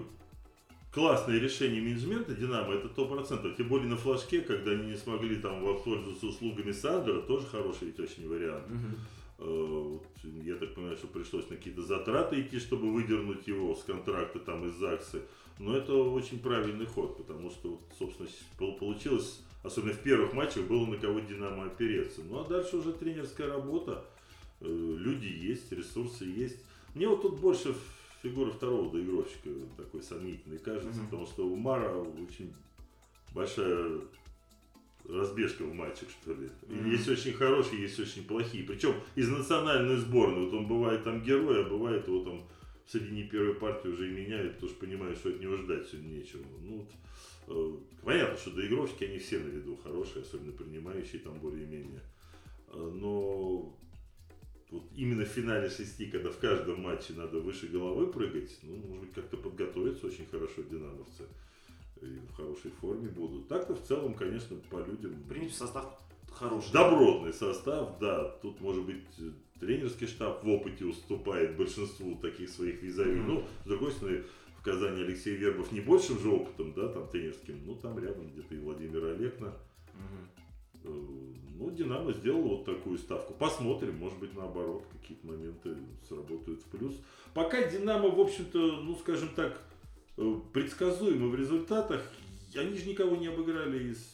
классное решение менеджмента Динамо, это сто процентов. Тем более на флажке, когда они не смогли там воспользоваться услугами Сандера, тоже хороший ведь очень вариант. Угу. Я так понимаю, что пришлось на какие-то затраты идти, чтобы выдернуть его с контракта там из ЗАГСа. Но это очень правильный ход, потому что, собственно, получилось, особенно в первых матчах, было на кого Динамо опереться. Ну а дальше уже тренерская работа, люди есть, ресурсы есть. Мне вот тут больше фигура второго доигровщика такой сомнительной кажется, mm-hmm. потому что у Мара очень большая разбежка в матчах, что ли. Mm-hmm. Есть очень хорошие, есть очень плохие. Причем из национальной сборной. Вот он бывает там герой, а бывает его там в середине первой партии уже и меняют, потому что понимают, что от него ждать сегодня нечего. Ну, вот, э, понятно, что доигровщики, они все на виду хорошие, особенно принимающие там более-менее. Но вот именно в финале шести, когда в каждом матче надо выше головы прыгать, ну, может быть, как-то подготовиться очень хорошо динамовцы. И в хорошей форме будут. Так-то в целом, конечно, по людям... В принципе, состав хороший. Добротный состав, да. Тут, может быть, тренерский штаб в опыте уступает большинству таких своих визави. Mm-hmm. Но, с другой стороны, в Казани Алексей Вербов не большим же опытом, да, там, тренерским. Ну, там рядом где-то и Владимир Олегна. Mm-hmm. Ну, Динамо сделал вот такую ставку. Посмотрим, может быть, наоборот, какие-то моменты сработают в плюс. Пока Динамо, в общем-то, ну, скажем так, предсказуемо в результатах, они же никого не обыграли из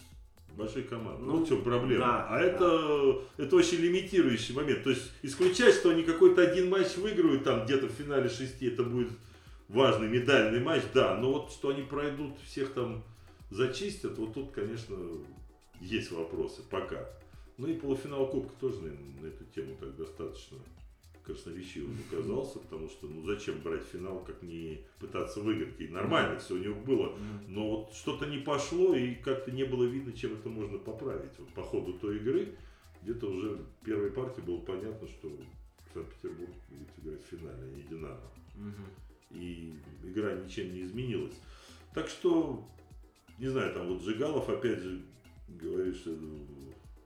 большой команды. Ну, вот в чем проблема. Да, а да. Это, это очень лимитирующий момент. То есть исключать, что они какой-то один матч выиграют, там где-то в финале шести, это будет важный медальный матч, да. Но вот что они пройдут, всех там зачистят, вот тут, конечно, есть вопросы пока. Ну и полуфинал Кубка тоже, наверное, на эту тему так достаточно красноречивым оказался, потому что, ну, зачем брать финал, как не пытаться выиграть. И нормально все у него было, но вот что-то не пошло, и как-то не было видно, чем это можно поправить. Вот по ходу той игры, где-то уже в первой партии было понятно, что Санкт-Петербург будет играть в финале, а не Динамо. Угу. И игра ничем не изменилась. Так что, не знаю, там вот Жигалов, опять же, говорит, что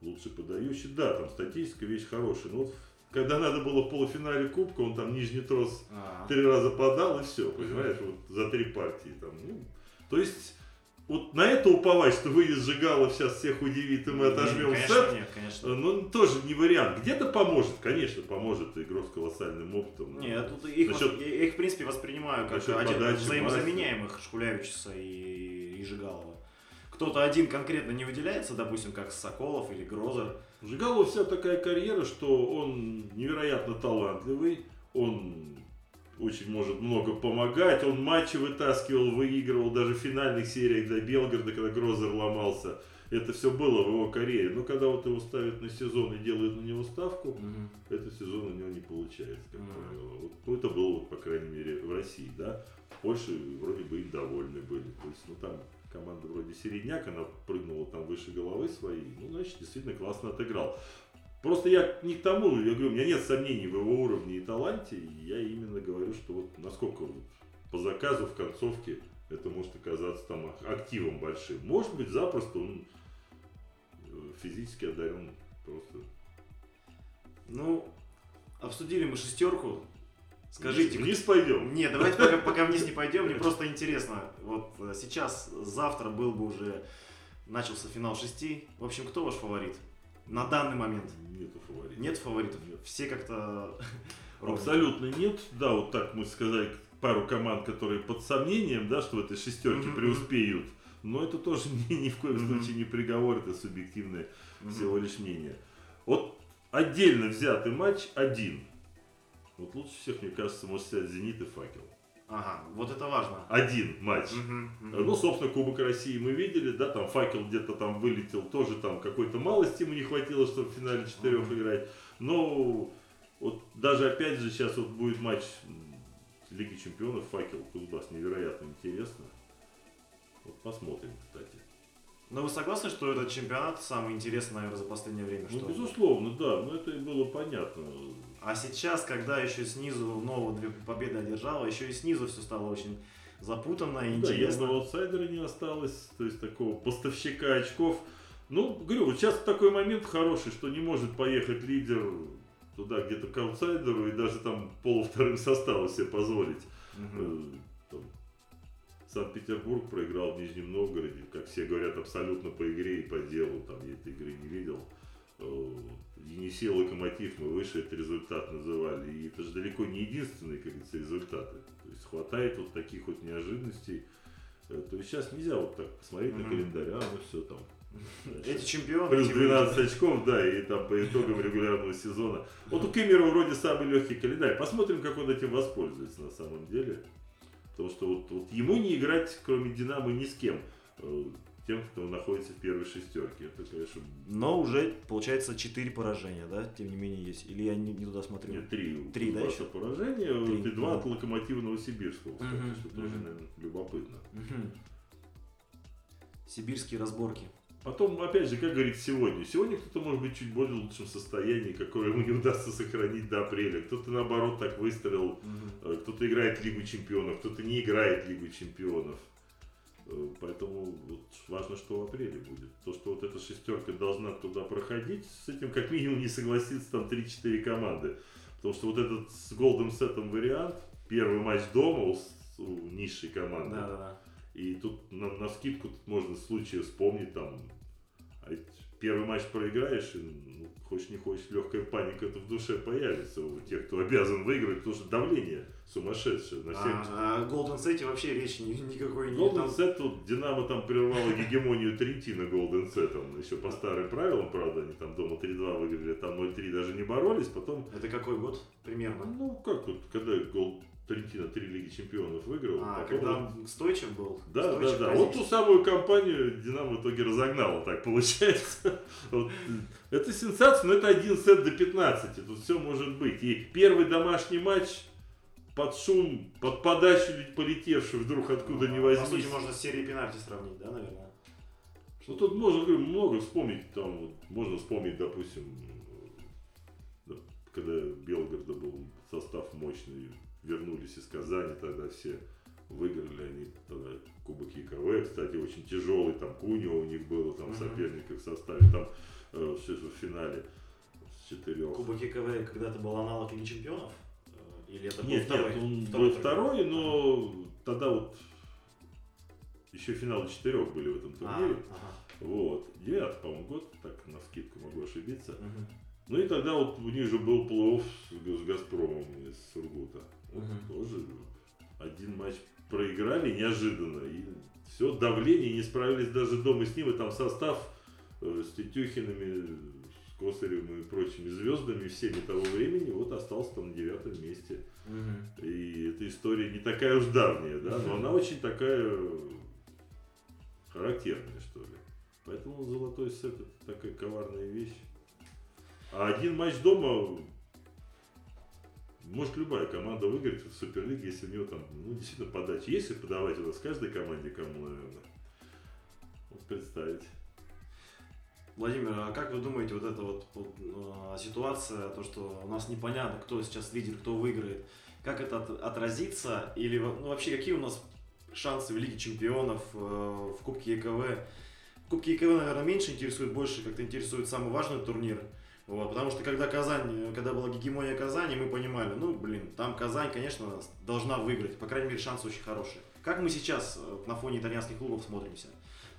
лучше подающий. Да, там статистика вещь хорошая, но когда надо было в полуфинале Кубка, он там нижний трос А-а-а. три раза подал, и все, понимаешь, вот за три партии. Там, ну. То есть, вот на это уповать, что выезд Жигалов сейчас всех удивит, и мы отожмем сет, ну, тоже не вариант. Где-то поможет, конечно, поможет игрок с колоссальным опытом. Нет, тут их, насчет, я их, в принципе, воспринимаю как один взаимозаменяемых Шкулявича и, и Жигалова. Кто-то один конкретно не выделяется, допустим, как Соколов или Грозер. У Жигалова вся такая карьера, что он невероятно талантливый, он очень может много помогать, он матчи вытаскивал, выигрывал, даже в финальных сериях до Белгорода, когда Грозер ломался. Это все было в его карьере. Но когда вот его ставят на сезон и делают на него ставку, mm-hmm. этот сезон у него не получается, как mm-hmm. правило. Вот, ну, это было, вот, по крайней мере, в России, да. В Польше вроде бы и довольны были. То есть, ну, там команда вроде середняк, она прыгнула там выше головы своей, ну, значит, действительно классно отыграл. Просто я не к тому, я говорю, у меня нет сомнений в его уровне и таланте, и я именно говорю, что вот насколько вот по заказу в концовке это может оказаться там активом большим. Может быть, запросто он физически одарен просто. Ну, обсудили мы шестерку. Скажите, вниз пойдем? Нет, давайте пока, пока вниз не пойдем. Мне просто интересно, вот сейчас, завтра был бы уже, начался финал шести. В общем, кто ваш фаворит на данный момент? Нету фаворитов. Нет фаворитов? Нет. Все как-то... Абсолютно нет. Да, вот так мы сказали, пару команд, которые под сомнением, да, что в этой шестерке mm-hmm. преуспеют. Но это тоже ни, ни в коем mm-hmm. случае не приговор, это субъективное mm-hmm. всего лишь мнение. Вот отдельно взятый матч один. Вот лучше всех, мне кажется, может взять «Зенит» и «Факел». Ага, вот это важно. Один матч. Угу, угу. Ну, собственно, Кубок России мы видели, да, там «Факел» где-то там вылетел, тоже там какой-то малости ему не хватило, чтобы в финале четырех угу. играть. Но вот даже опять же сейчас вот будет матч Лиги Чемпионов «Факел» Кузбасс, невероятно интересно. Вот посмотрим, кстати. Но вы согласны, что этот чемпионат самый интересный, наверное, за последнее время? Ну, что? Безусловно, да, но это и было понятно. А сейчас, когда еще снизу новые две победы одержала, еще и снизу все стало очень запутанно и интересно. Да, явного аутсайдера не осталось, то есть такого поставщика очков. Ну, говорю, вот сейчас такой момент хороший, что не может поехать лидер туда где-то к аутсайдеру и даже там полувторым составом себе позволить. Угу. Санкт-Петербург проиграл в Нижнем Новгороде, как все говорят, абсолютно по игре и по делу, там я этой игры не видел. Енисей, Локомотив, мы выше этот результат называли, и это же далеко не единственные, как говорится, результаты. То есть хватает вот таких вот неожиданностей. То есть сейчас нельзя вот так посмотреть mm-hmm. на календарь, а ну все там. Эти чемпионы. Плюс двенадцать очков, да, и там по итогам регулярного сезона. Вот у Кемерова вроде самый легкий календарь. Посмотрим, как он этим воспользуется на самом деле. Потому что вот, вот ему не играть, кроме «Динамо», ни с кем, тем, кто находится в первой шестерке. Это, конечно... Но уже, получается, четыре поражения, да, тем не менее, есть? Или я не, не туда смотрю? Нет, три. Три, да, еще? Поражения, три. И два от «Локомотива» Новосибирского, кстати, угу, что угу. тоже, наверное, любопытно. Угу. Сибирские разборки. Потом, опять же, как говорит сегодня, сегодня кто-то может быть чуть более лучшем состоянии, какое ему не удастся сохранить до апреля. Кто-то, наоборот, так выстрелил, mm-hmm. кто-то играет Лигу Чемпионов, кто-то не играет Лигу Чемпионов. Поэтому вот важно, что в апреле будет. То, что вот эта шестерка должна туда проходить, с этим как минимум не согласится там три-четыре команды. Потому что вот этот с голден сетом вариант, первый матч дома у, у низшей команды. Да-да-да. И тут на, на скидку тут можно случаи вспомнить, там, первый матч проиграешь, и, ну, хочешь не хочешь, легкая паника в душе появится у тех, кто обязан выиграть, потому что давление сумасшедшее. На всех... А о Golden Set'е вообще речи никакой не идет. Golden Set, тут Динамо там прервало гегемонию Трентина Golden Set'ом, еще по старым правилам, правда, они там дома три-два выиграли, там ноль-три даже не боролись, потом... Это какой год примерно? Ну, как вот, когда Golden... Трентина три Лиги Чемпионов выиграл. А, когда он стойчим был? Да, стойчим да, да. Позиции. Вот ту самую кампанию Динамо в итоге разогнало, так получается. Вот. Это сенсация, но это один сет до пятнадцати. Тут все может быть. И первый домашний матч под шум, под подачу ведь полетевший вдруг откуда ну, ни возьмись. По сути, можно с серией пенальти сравнить, да, наверное? Ну, тут можно говорю, много вспомнить. Там, вот, можно вспомнить, допустим, когда Белгорода был состав мощный. Вернулись из Казани, тогда все выиграли они тогда Кубок ЕКВ, кстати, очень тяжелый, там Кунева у них было, там соперников в составе, там э, все в финале с четырех. Кубок ЕКВ когда-то был аналог Лиги Чемпионов? Или это был нет, второй? Нет, он второй, был второй, но тогда вот еще финалы четырех были в этом турнире. А, ага. Вот, девятый, по-моему, год, так навскидку могу ошибиться. Угу. Ну и тогда вот у них же был плей-офф с Газпромом из Сургута. Вот uh-huh. тоже один матч проиграли неожиданно. И все, давление, не справились даже дома с ним. И там состав э, с Тетюхинами, с Косаревым и прочими звездами всеми того времени вот остался там на девятом месте. Uh-huh. И эта история не такая уж давняя, да, uh-huh. но она очень такая характерная, что ли. Поэтому золотой сет это такая коварная вещь. А один матч дома может любая команда выиграть в Суперлиге, если у нее там, ну, действительно подача. Если подавать у нас каждой команде, кому, наверное, вот представить. Владимир, а как вы думаете, вот эта вот, вот э, ситуация, то, что у нас непонятно, кто сейчас лидер, кто выиграет, как это от, отразится? Или ну, вообще какие у нас шансы в Лиге Чемпионов, э, в Кубке ЕКВ? Кубки ЕКВ, наверное, меньше интересует, больше как-то интересует самый важный турнир. Вот, потому что когда Казань, когда была гегемония Казани, мы понимали, ну блин, там Казань, конечно, должна выиграть, по крайней мере, шансы очень хорошие. Как мы сейчас на фоне итальянских клубов смотримся,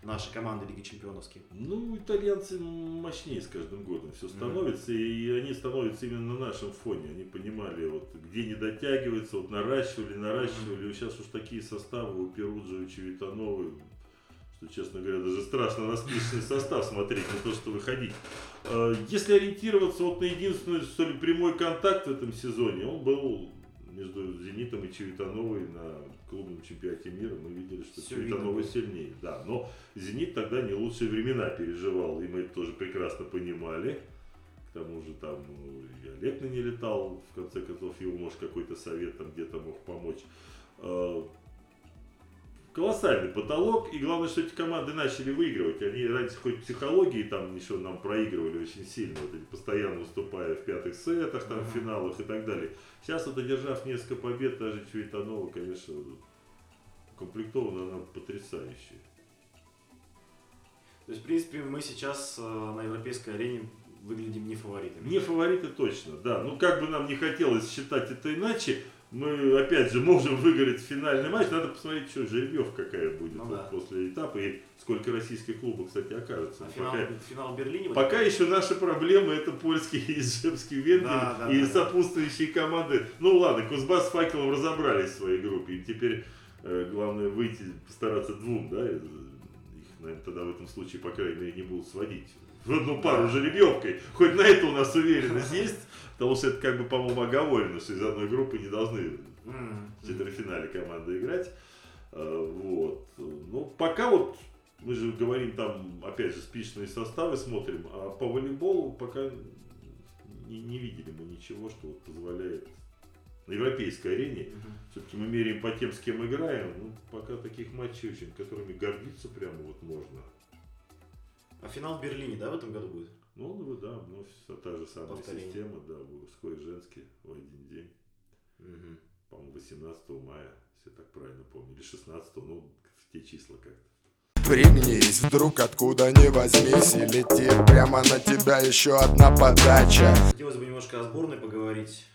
наши команды Лиги Чемпионовские? Ну, итальянцы мощнее с каждым годом все становится, mm-hmm. и они становятся именно на нашем фоне. Они понимали, вот, где не дотягиваются, вот, наращивали, наращивали, mm-hmm. сейчас уж такие составы у Перуджи, у Чивитановой. Честно говоря, даже страшно на списочный состав смотреть, на то, что выходить. Если ориентироваться вот на единственный, что ли, прямой контакт в этом сезоне, он был между «Зенитом» и «Чивитановой» на клубном чемпионате мира. Мы видели, что «Чивитанова» сильнее. Да, но «Зенит» тогда не лучшие времена переживал, и мы это тоже прекрасно понимали. К тому же там и Олег на не летал, в конце концов, его, может, какой-то совет там где-то мог помочь. Колоссальный потолок, и главное, что эти команды начали выигрывать. Они раньше хоть в психологии там еще нам проигрывали очень сильно, вот они постоянно уступая в пятых сетах, там, в финалах и так далее. Сейчас, вот, одержав несколько побед, даже Чивитанова, конечно, укомплектована она потрясающе. То есть, в принципе, мы сейчас на европейской арене выглядим не фаворитами. Не фавориты точно, да. Ну, как бы нам не хотелось считать это иначе, мы, опять же, можем выиграть финальный матч. Надо посмотреть, что жеребьевка какая будет ну, вот да. после этапа. И сколько российских клубов, кстати, окажется. А финал, пока финал в Берлине? Пока вот еще наши проблемы – это польские, ижевские, Венгрии да, да, и да, сопутствующие да. команды. Ну ладно, Кузбасс с Факелом разобрались в своей группе. И теперь э, главное выйти, постараться двум. Да? Их, наверное, тогда в этом случае, по крайней мере, не будут сводить в одну пару да. жеребьевкой. Хоть на это у нас уверенность есть. Потому что это, как бы, по-моему, оговорено, что из одной группы не должны в четвертьфинале команды играть. Вот. Но пока вот мы же говорим там, опять же, спичные составы смотрим, а по волейболу пока не, не видели мы ничего, что вот позволяет на европейской арене. Uh-huh. Все-таки мы меряем по тем, с кем играем. Ну, пока таких матчей очень, которыми гордиться прямо вот можно. А финал в Берлине, да, в этом году будет? Ну, ну да, вновь все та же самая повторение. Система, да, мужской и женский в один день. Угу. По-моему, восемнадцатого мая, если я так правильно помню, или шестнадцатого, ну, в те числа как-то. Пригнись, вдруг откуда не возьмись, и летит прямо на тебя еще одна подача. Хотелось бы немножко о сборной поговорить.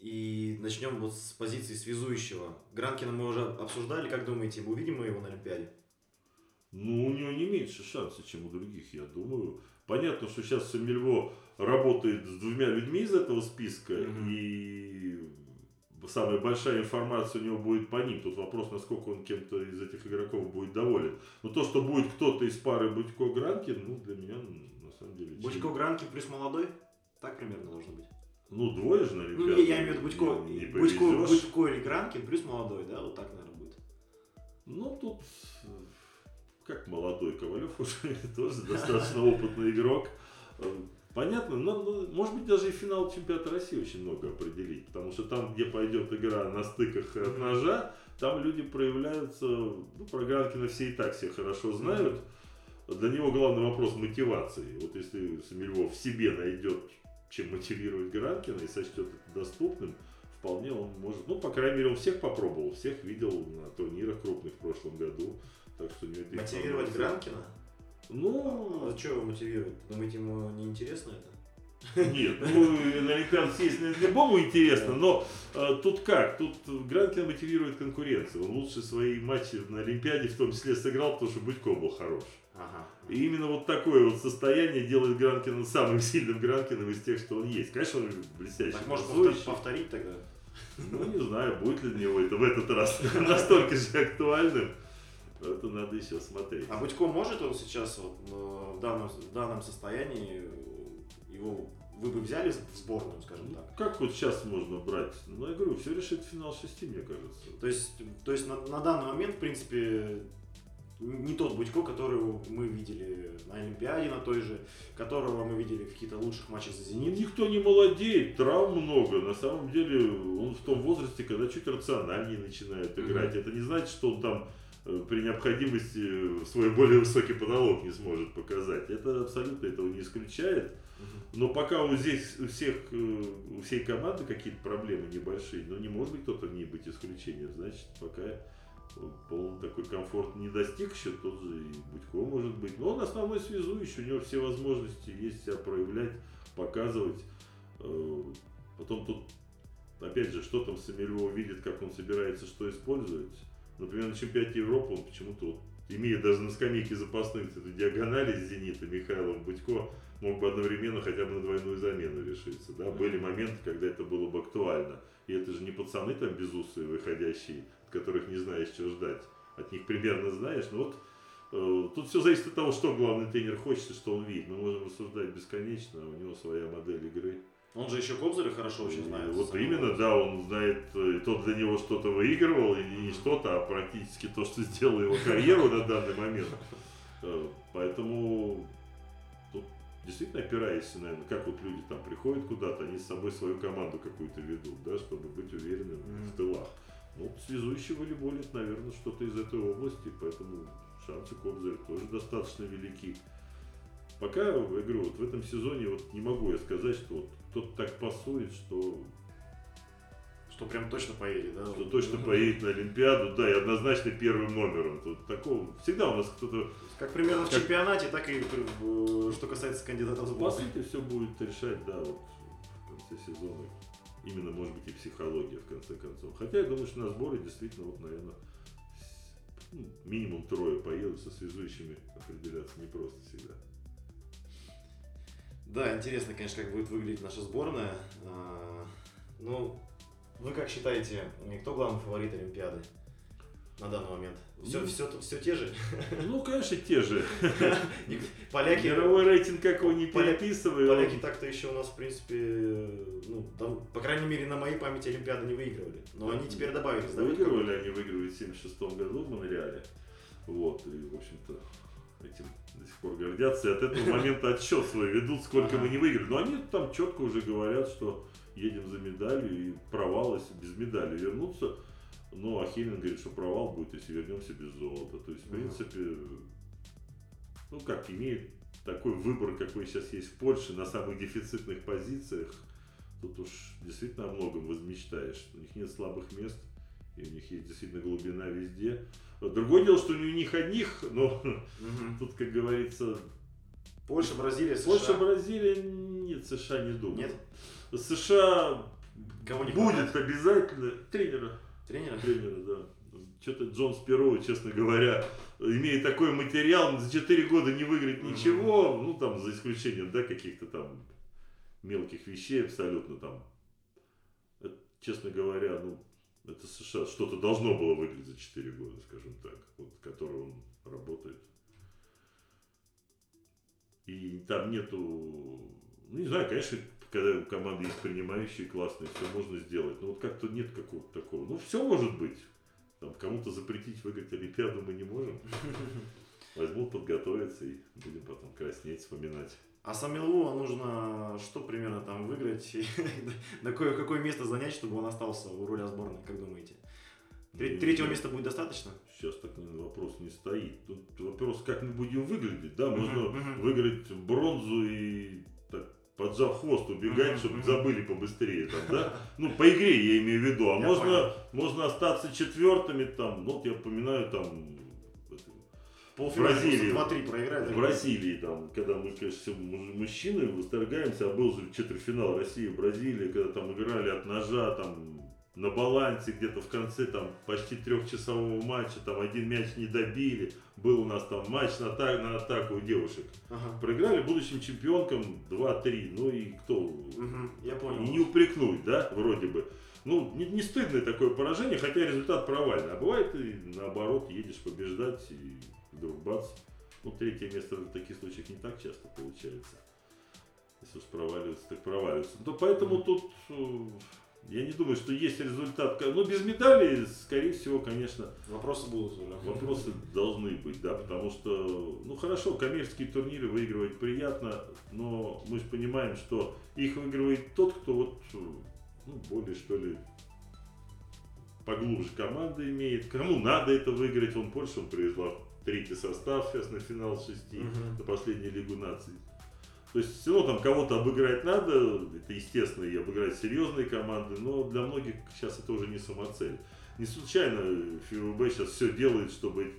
И начнем вот с позиции связующего. Гранкина мы уже обсуждали, как думаете, мы увидим мы его на Олимпиаде? Ну, у него не меньше шансов, чем у других, я думаю. Понятно, что сейчас Саммелвуо работает с двумя людьми из этого списка, mm-hmm. и самая большая информация у него будет по ним. Тут вопрос, насколько он кем-то из этих игроков будет доволен. Но то, что будет кто-то из пары Будько-Гранкин, ну, для меня, на самом деле... Будько-Гранкин плюс молодой? Так примерно должно быть. Ну, двое же, наверное. Ну, я имею в виду Будько, не, не Будько, Будько или Гранкин плюс молодой, да? Вот так, наверное, будет. Ну, тут... Как молодой Ковалёв уже тоже достаточно опытный игрок. Понятно, но может быть даже и финал чемпионата России очень много определить, потому что там, где пойдет игра на стыках от ножа, там люди проявляются, ну, про Гранкина все и так все хорошо знают. Для него главный вопрос мотивации. Вот если Саммелвуо в себе найдет, чем мотивировать Гранкина и сочтет это доступным, вполне он может, ну, по крайней мере, он всех попробовал, всех видел на турнирах крупных в прошлом году. Так что нет, мотивировать Гранкина? Ну... А, а что его мотивировать? Думаете, ему не интересно это? Нет, ну, на Олимпиаде есть любому интересно, но а, тут как? Тут Гранкина мотивирует конкуренцию. Он лучше свои матчи на Олимпиаде в том числе сыграл, потому что Будько был хорош. Ага. И именно вот такое вот состояние делает Гранкина самым сильным Гранкиным из тех, что он есть. Конечно, он блестящий. Так может повторить, повторить тогда? Ну, не знаю, будет ли для него это в этот раз настолько же актуальным. Это надо еще смотреть. А Будько может он сейчас вот, в, данном, в данном состоянии, его вы бы взяли в сборную, скажем ну, так? Как вот сейчас можно брать? Ну, я говорю, все решит финал шести, мне кажется. То есть, то есть на, на данный момент, в принципе, не тот Будько, которого мы видели на Олимпиаде, на той же, которого мы видели в каких-то лучших матчах за «Зенит». Ну, никто не молодеет, травм много. На самом деле он в том возрасте, когда чуть рациональнее начинает играть. Mm-hmm. Это не значит, что он там... при необходимости свой более высокий потолок не сможет показать. Это абсолютно этого не исключает. Но пока у здесь у всех у всей команды какие-то проблемы небольшие, но не может быть кто-то не быть исключением. Значит, пока полный такой комфорт не достиг еще, тот же и Будько может быть. Но он основной связующий, у него все возможности есть себя проявлять, показывать. Потом тут, опять же, что там Саммелвуо видит, как он собирается, что использовать. Например, на чемпионате Европы он почему-то, вот, имея даже на скамейке запасных эту диагонали с «Зенита», Михайлов, Будько, мог бы одновременно хотя бы на двойную замену решиться. Да? Были моменты, когда это было бы актуально. И это же не пацаны там безусые выходящие, от которых не знаешь, что ждать. От них примерно знаешь. Но вот э, тут все зависит от того, что главный тренер хочет и что он видит. Мы можем рассуждать бесконечно, а у него своя модель игры. Он же еще Кобзаря хорошо очень знает. Вот именно, образом. Да, он знает, и тот для него что-то выигрывал, и не что-то, а практически то, что сделал его карьеру на данный момент. Поэтому тут действительно опираешься, наверное, как вот люди там приходят куда-то, они с собой свою команду какую-то ведут, да, чтобы быть уверенным в тылах. Ну, связующий волейбол, наверное, что-то из этой области, поэтому шансы Кобзаря тоже достаточно велики. Пока, я говорю, вот в этом сезоне вот не могу я сказать, что вот кто-то так пасует, что... Что прям точно поедет, да? Что точно поедет на Олимпиаду, да, и однозначно первым номером. Тут такого... Всегда у нас кто-то... Как примерно как... в чемпионате, так и что касается кандидатов в сборную. По сути, все будет решать, да, вот в конце сезона. Именно, может быть, и психология, в конце концов. Хотя, я думаю, что на сборы действительно, вот, наверное... Ну, минимум трое поедут, со связующими определяться непросто всегда. Да, интересно, конечно, как будет выглядеть наша сборная. Ну, вы как считаете, кто главный фаворит Олимпиады на данный момент? Все, ну, все, все те же? Ну, конечно, те же. Поляки... Мировой рейтинг, как его не переписывают. Поляки так-то еще у нас, в принципе, ну, там, по крайней мере, на моей памяти Олимпиады не выигрывали. Но они теперь добавились. Выигрывали, они выигрывали в семьдесят шестом году в Монреале. Вот, и, в общем-то... Этим до сих пор гордятся, и от этого момента отсчет свой ведут, сколько мы не выиграли. Но они там четко уже говорят, что едем за медалью, и провал, если без медали вернуться. Ну, а Хелин говорит, что провал будет, если вернемся без золота. То есть, в принципе, ну как, имеет такой выбор, какой сейчас есть в Польше, на самых дефицитных позициях. Тут уж действительно о многом возмечтаешь. У них нет слабых мест, и у них есть действительно глубина везде. Другое дело, что не у них одних, но угу. тут, как говорится... Польша, Бразилия, США. Польша, Бразилия, нет, США не думаю. Нет? США Кого не будет хватает? Обязательно тренера. Тренера? Тренера, да. Что-то Джон Спиро, честно говоря, имеет такой материал, за четыре года не выиграть ничего, угу. ну там за исключением, да, каких-то там мелких вещей абсолютно там. Это, честно говоря, ну, это США что-то должно было выиграть за четыре года, скажем так, вот, которого он работает. И там нету, ну не знаю, конечно, когда у команды есть принимающие классные, все можно сделать, но вот как-то нет какого-то такого. Ну все может быть, там кому-то запретить выиграть Олимпиаду мы не можем. Возьмут, подготовиться и будем потом краснеть, вспоминать. А Саммелвуо нужно что примерно там выиграть, такое какое место занять, чтобы он остался у руля сборной, как думаете? Третьего места будет достаточно? Сейчас так, наверное, вопрос не стоит. Тут вопрос, как мы будем выглядеть, да? Можно uh-huh, uh-huh. выиграть бронзу и так, поджав хвост убегать, uh-huh, чтобы uh-huh. забыли побыстрее, там, да? Ну, по игре я имею в виду. А я можно, понял. можно остаться четвертыми, там, ну, вот я поминаю, там, в Бразилии, два-три проиграть, в Бразилии, там, когда мы, конечно, мужчины восторгаемся, а был же четвертьфинал России в Бразилии, когда там играли от ножа, там, на балансе где-то в конце там почти трехчасового матча, там один мяч не добили, был у нас там матч на, атак, на атаку у девушек. Ага. Проиграли будущим чемпионкам два-три, ну и кто? Угу, я понял. И не упрекнуть, да, вроде бы. Ну, не, не стыдное такое поражение, хотя результат провальный. А бывает и наоборот, едешь побеждать и вдруг бац. Ну, третье место в таких случаях не так часто получается. Если уж проваливаться, так проваливаться. Но поэтому угу. тут... Я не думаю, что есть результат. Ну, без медали, скорее всего, конечно. Вопросы будут. Вопросы должны быть, да. Потому что, ну хорошо, коммерческие турниры выигрывать приятно, но мы же понимаем, что их выигрывает тот, кто вот, ну, более что ли, поглубже команды имеет. Кому надо это выиграть, он Польшу он привезла третий состав сейчас на финал шести, uh-huh. на последнюю Лигу наций. То есть все равно там кого-то обыграть надо, это естественно, и обыграть серьезные команды, но для многих сейчас это уже не самоцель. Не случайно ФИВБ сейчас все делает, чтобы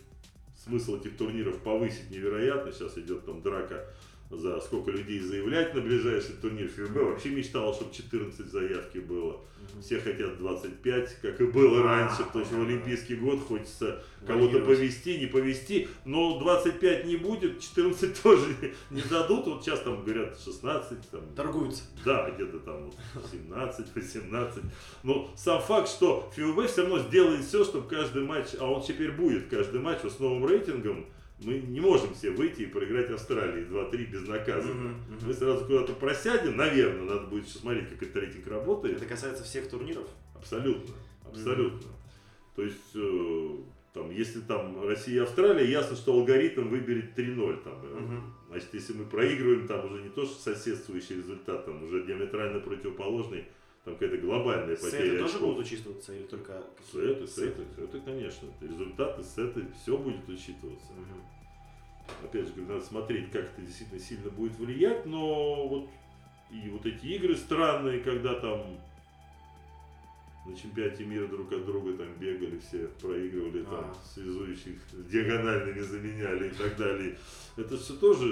смысл этих турниров повысить невероятно. Сейчас идет там драка за сколько людей заявлять на ближайший турнир. ФИВБ вообще мечтал, чтобы четырнадцать заявки было. Все хотят двадцать пять, как и было раньше. То есть в Олимпийский год хочется кого-то повести, не повести. Но двадцать пять не будет, четырнадцать тоже не дадут. Вот сейчас там говорят шестнадцать. Там, торгуются. Да, где-то там семнадцать, восемнадцать. Но сам факт, что ФИВБ все равно сделает все, чтобы каждый матч, а он теперь будет каждый матч с новым рейтингом, мы не можем все выйти и проиграть Австралии два-три безнаказанно. Uh-huh, uh-huh. Мы сразу куда-то просядем, наверное, надо будет еще смотреть, как этот рейтинг работает. Это касается всех турниров? Абсолютно, абсолютно. Uh-huh. То есть, э, там, если там Россия и Австралия, ясно, что алгоритм выберет три-ноль. Там, uh-huh. Значит, если мы проигрываем, там уже не то, что соседствующий результат, там уже диаметрально противоположный, там какая-то глобальная потеря. Сеты тоже будут учитываться или только... Сеты, сеты, сеты, конечно. Результаты, сеты, все будет учитываться. Угу. Опять же, надо смотреть, как это действительно сильно будет влиять, но вот и вот эти игры странные, когда там на чемпионате мира друг от друга там бегали, все проигрывали, А-а-а. там связующих диагональными заменяли и так далее. Это все тоже,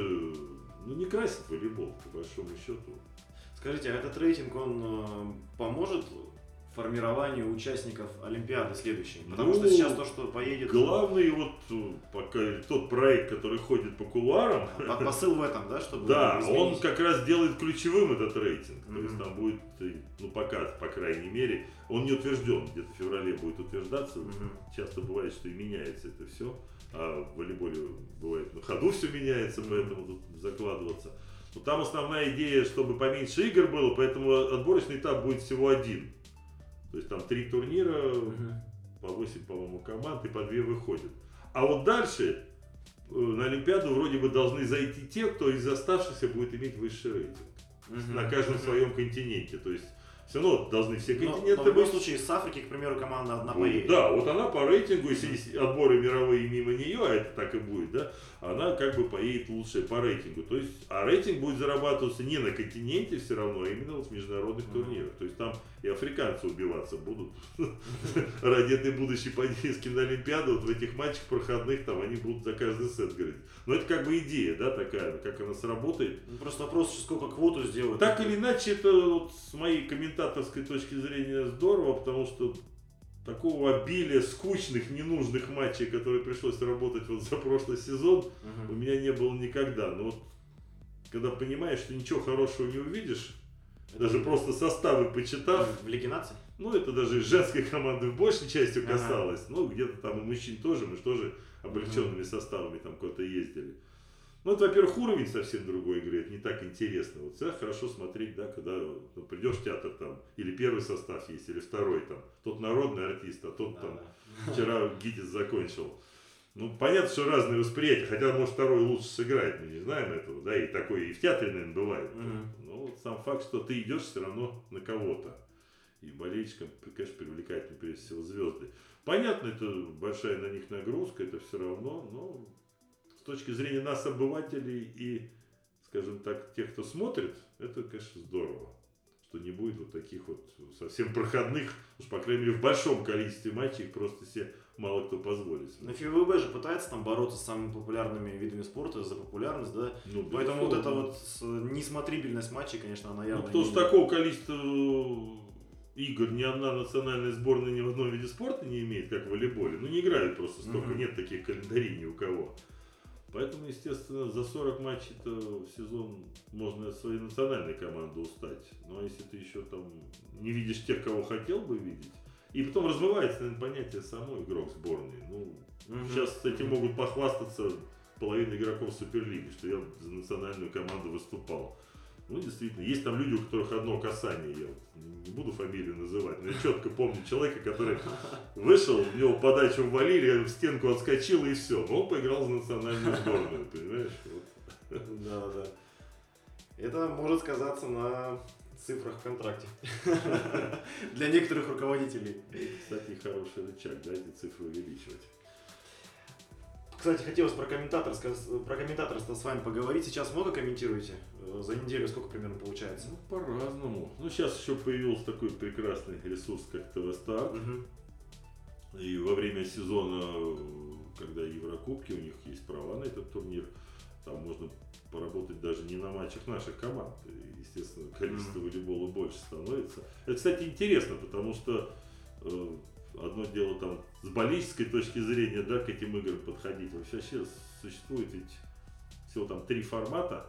ну, не красит волейбол, по большому счету. Скажите, а этот рейтинг, он поможет формированию участников Олимпиады следующей? Потому ну, что сейчас то, что поедет... Главный вот пока тот проект, который ходит по кулуарам... Посыл в этом, да? Чтобы да, он как раз делает ключевым этот рейтинг. Mm-hmm. То есть там будет, ну пока, по крайней мере, он не утвержден. Где-то в феврале будет утверждаться. Mm-hmm. Часто бывает, что и меняется это все. А в волейболе бывает на ходу все меняется, mm-hmm. поэтому тут закладываться. Но там основная идея, чтобы поменьше игр было, поэтому отборочный этап будет всего один. То есть там три турнира, uh-huh. по восемь, по-моему, команд и по две выходят. А вот дальше на Олимпиаду вроде бы должны зайти те, кто из оставшихся будет иметь высший рейтинг. Uh-huh. На каждом uh-huh. своем континенте. То есть Все равно должны все континенты. Но, но в любом случае с Африки, к примеру, команда одна по рейтингу. Да, вот она по рейтингу, если отборы мировые мимо нее, а это так и будет, да, она как бы поедет лучше по рейтингу. То есть, а рейтинг будет зарабатываться не на континенте все равно, а именно вот в международных mm-hmm. турнирах. То есть там и африканцы убиваться будут ради этой будущей поездки на Олимпиаду. Вот в этих матчах проходных там они будут за каждый сет говорить. Но это как бы идея, да, такая, как она сработает. Просто вопрос, сколько квоту сделают. Так или иначе, это вот с моей комментарии с точки зрения здорово, потому что такого обилия скучных, ненужных матчей, которые пришлось работать вот за прошлый сезон, uh-huh. у меня не было никогда. Но вот когда понимаешь, что ничего хорошего не увидишь, это даже не просто составы почитав. В Лиге наций? Ну, это даже женской команды в большей части uh-huh. касалось. Ну, где-то там у мужчин тоже, мы же тоже облегченными uh-huh. составами там куда-то ездили. Ну, это, во-первых, уровень совсем другой игры, это не так интересно. Вот всегда хорошо смотреть, да, когда ну, придешь в театр, там, или первый состав есть, или второй, там, тот народный артист, а тот там вчера ГИТИС закончил. Ну, понятно, что разные восприятия, хотя, может, второй лучше сыграет, мы не знаем этого, да, и такое и в театре, наверное, бывает. Mm-hmm. Но вот сам факт, что ты идешь все равно на кого-то. И болельщикам, конечно, привлекательны, прежде всего, звезды. Понятно, это большая на них нагрузка, это все равно, но... С точки зрения нас, обывателей и, скажем так, тех, кто смотрит, это, конечно, здорово, что не будет вот таких вот совсем проходных, уж, по крайней мере, в большом количестве матчей, их просто все мало кто позволит. Но ФИВБ же пытается там бороться с самыми популярными видами спорта за популярность, да? Ну, поэтому вот эта вот несмотрибельность матчей, конечно, она явно... Ну, кто с такого количества игр ни одна национальная сборная ни в одном виде спорта не имеет, как в волейболе, ну, не играют просто столько, mm-hmm. нет таких календарей ни у кого. Поэтому, естественно, за сорок матчей-то в сезон можно от своей национальной команды устать. Но если ты еще там не видишь тех, кого хотел бы видеть, и потом размывается, наверное, понятие само игрок сборной. Ну, угу. сейчас этим могут похвастаться половина игроков Суперлиги, что я за национальную команду выступал. Ну, действительно, есть там люди, у которых одно касание, я вот не буду фамилию называть, но я четко помню человека, который вышел, в него подачу ввалили, в стенку отскочил и все. Но он поиграл за национальную сборную, понимаешь? Вот. Да, да. Это может сказаться на цифрах в контракте. Для некоторых руководителей. Кстати, хороший рычаг, да, эти цифры увеличивать. Кстати, хотелось про комментаторство, про комментаторство с вами поговорить. Сейчас много комментируете? За неделю сколько примерно получается? Ну, по-разному. Ну, сейчас еще появился такой прекрасный ресурс, как ТВ-Старт. Угу. И во время сезона, когда Еврокубки, у них есть права на этот турнир, там можно поработать даже не на матчах наших команд. И, естественно, количество угу. волейбола больше становится. Это, кстати, интересно, потому что... Одно дело там с баллистической точки зрения, да, к этим играм подходить. Вообще существует ведь всего там три формата.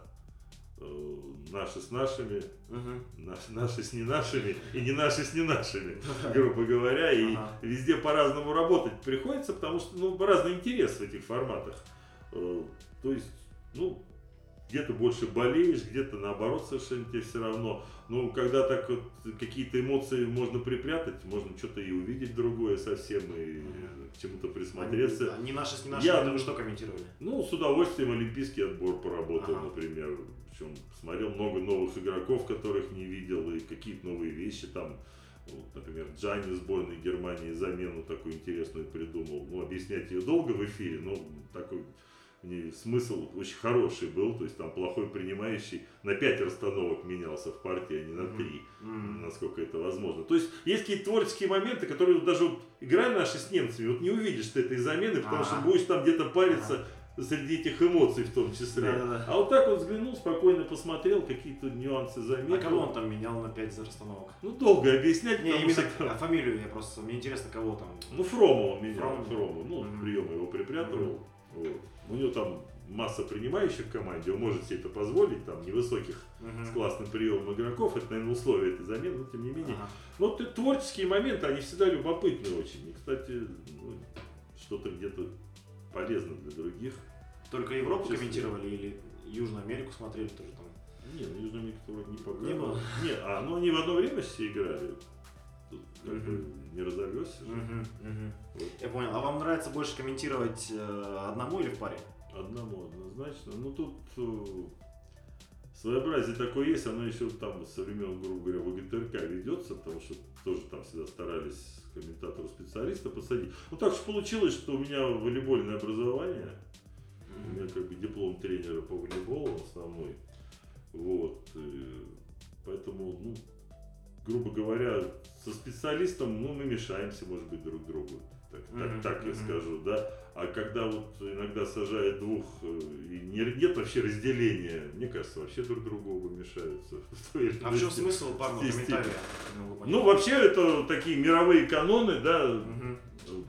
Э, наши с нашими, uh-huh. наш, наши с не нашими и не наши с не нашими, uh-huh. грубо говоря. И uh-huh. везде по-разному работать приходится, потому что ну, разный интерес в этих форматах. Э, то есть, ну, где-то больше болеешь, где-то наоборот совершенно тебе все равно. Но когда так вот какие-то эмоции можно припрятать, можно что-то и увидеть другое совсем, и к чему-то присмотреться. Не наши с не нашими, я, вы что комментировали? Ну, с удовольствием олимпийский отбор поработал, ага. например. Причем смотрел много новых игроков, которых не видел, и какие-то новые вещи там. Вот, например, Джани сборной Германии замену такую интересную придумал. Ну, объяснять ее долго в эфире, но такой... смысл очень хороший был, то есть там плохой принимающий на пять расстановок менялся в партии, а не на три, mm-hmm. насколько это возможно. То есть есть какие-то творческие моменты, которые вот даже вот, играя наши с немцами, вот не увидишь ты этой замены, потому А-а-а. что будешь там где-то париться А-а-а. среди этих эмоций в том числе. Да-да-да. А вот так вот взглянул, спокойно посмотрел, какие-то нюансы заметил. А кого он там менял на пять расстановок? Ну долго объяснять, не, потому именно, что... А фамилию я просто, мне интересно, кого там... Ну Фрома он менял, Фрома, Фрома. ну mm-hmm. прием его припрятывал. Mm-hmm. Вот. У него там масса принимающих в команде, он может себе это позволить, там невысоких uh-huh. с классным приемом игроков, это, наверное, условие этой замены, но тем не менее. Uh-huh. Но вот, творческие моменты, они всегда любопытны очень, и, кстати, ну, что-то где-то полезно для других. Только Европу вот, комментировали или Южную Америку смотрели тоже там? Нет, ну, Южную Америку вроде не пока. Не было? Нет, а, ну они в одно время все играли. Uh-huh. Не разорвешься. Uh-huh. Uh-huh. Вот. Я понял. А вам нравится больше комментировать э, одному или в паре? Одному однозначно. Ну тут э, Своеобразие такое есть, оно еще там со времен, грубо говоря, ВГТРК ведется, потому что тоже там всегда старались комментатору-специалиста посадить. Ну так же получилось, что у меня волейбольное образование, у меня как бы диплом тренера по волейболу основной, вот, и поэтому, ну, грубо говоря, со специалистом, ну, мы мешаемся, может быть, друг другу, так, mm-hmm. так, так я mm-hmm. скажу, да. А когда вот иногда сажают двух, и нет вообще разделения, мне кажется, вообще друг другу мешаются. А в чем смысл парного комментария? Ну, вообще, это такие мировые каноны, да, угу.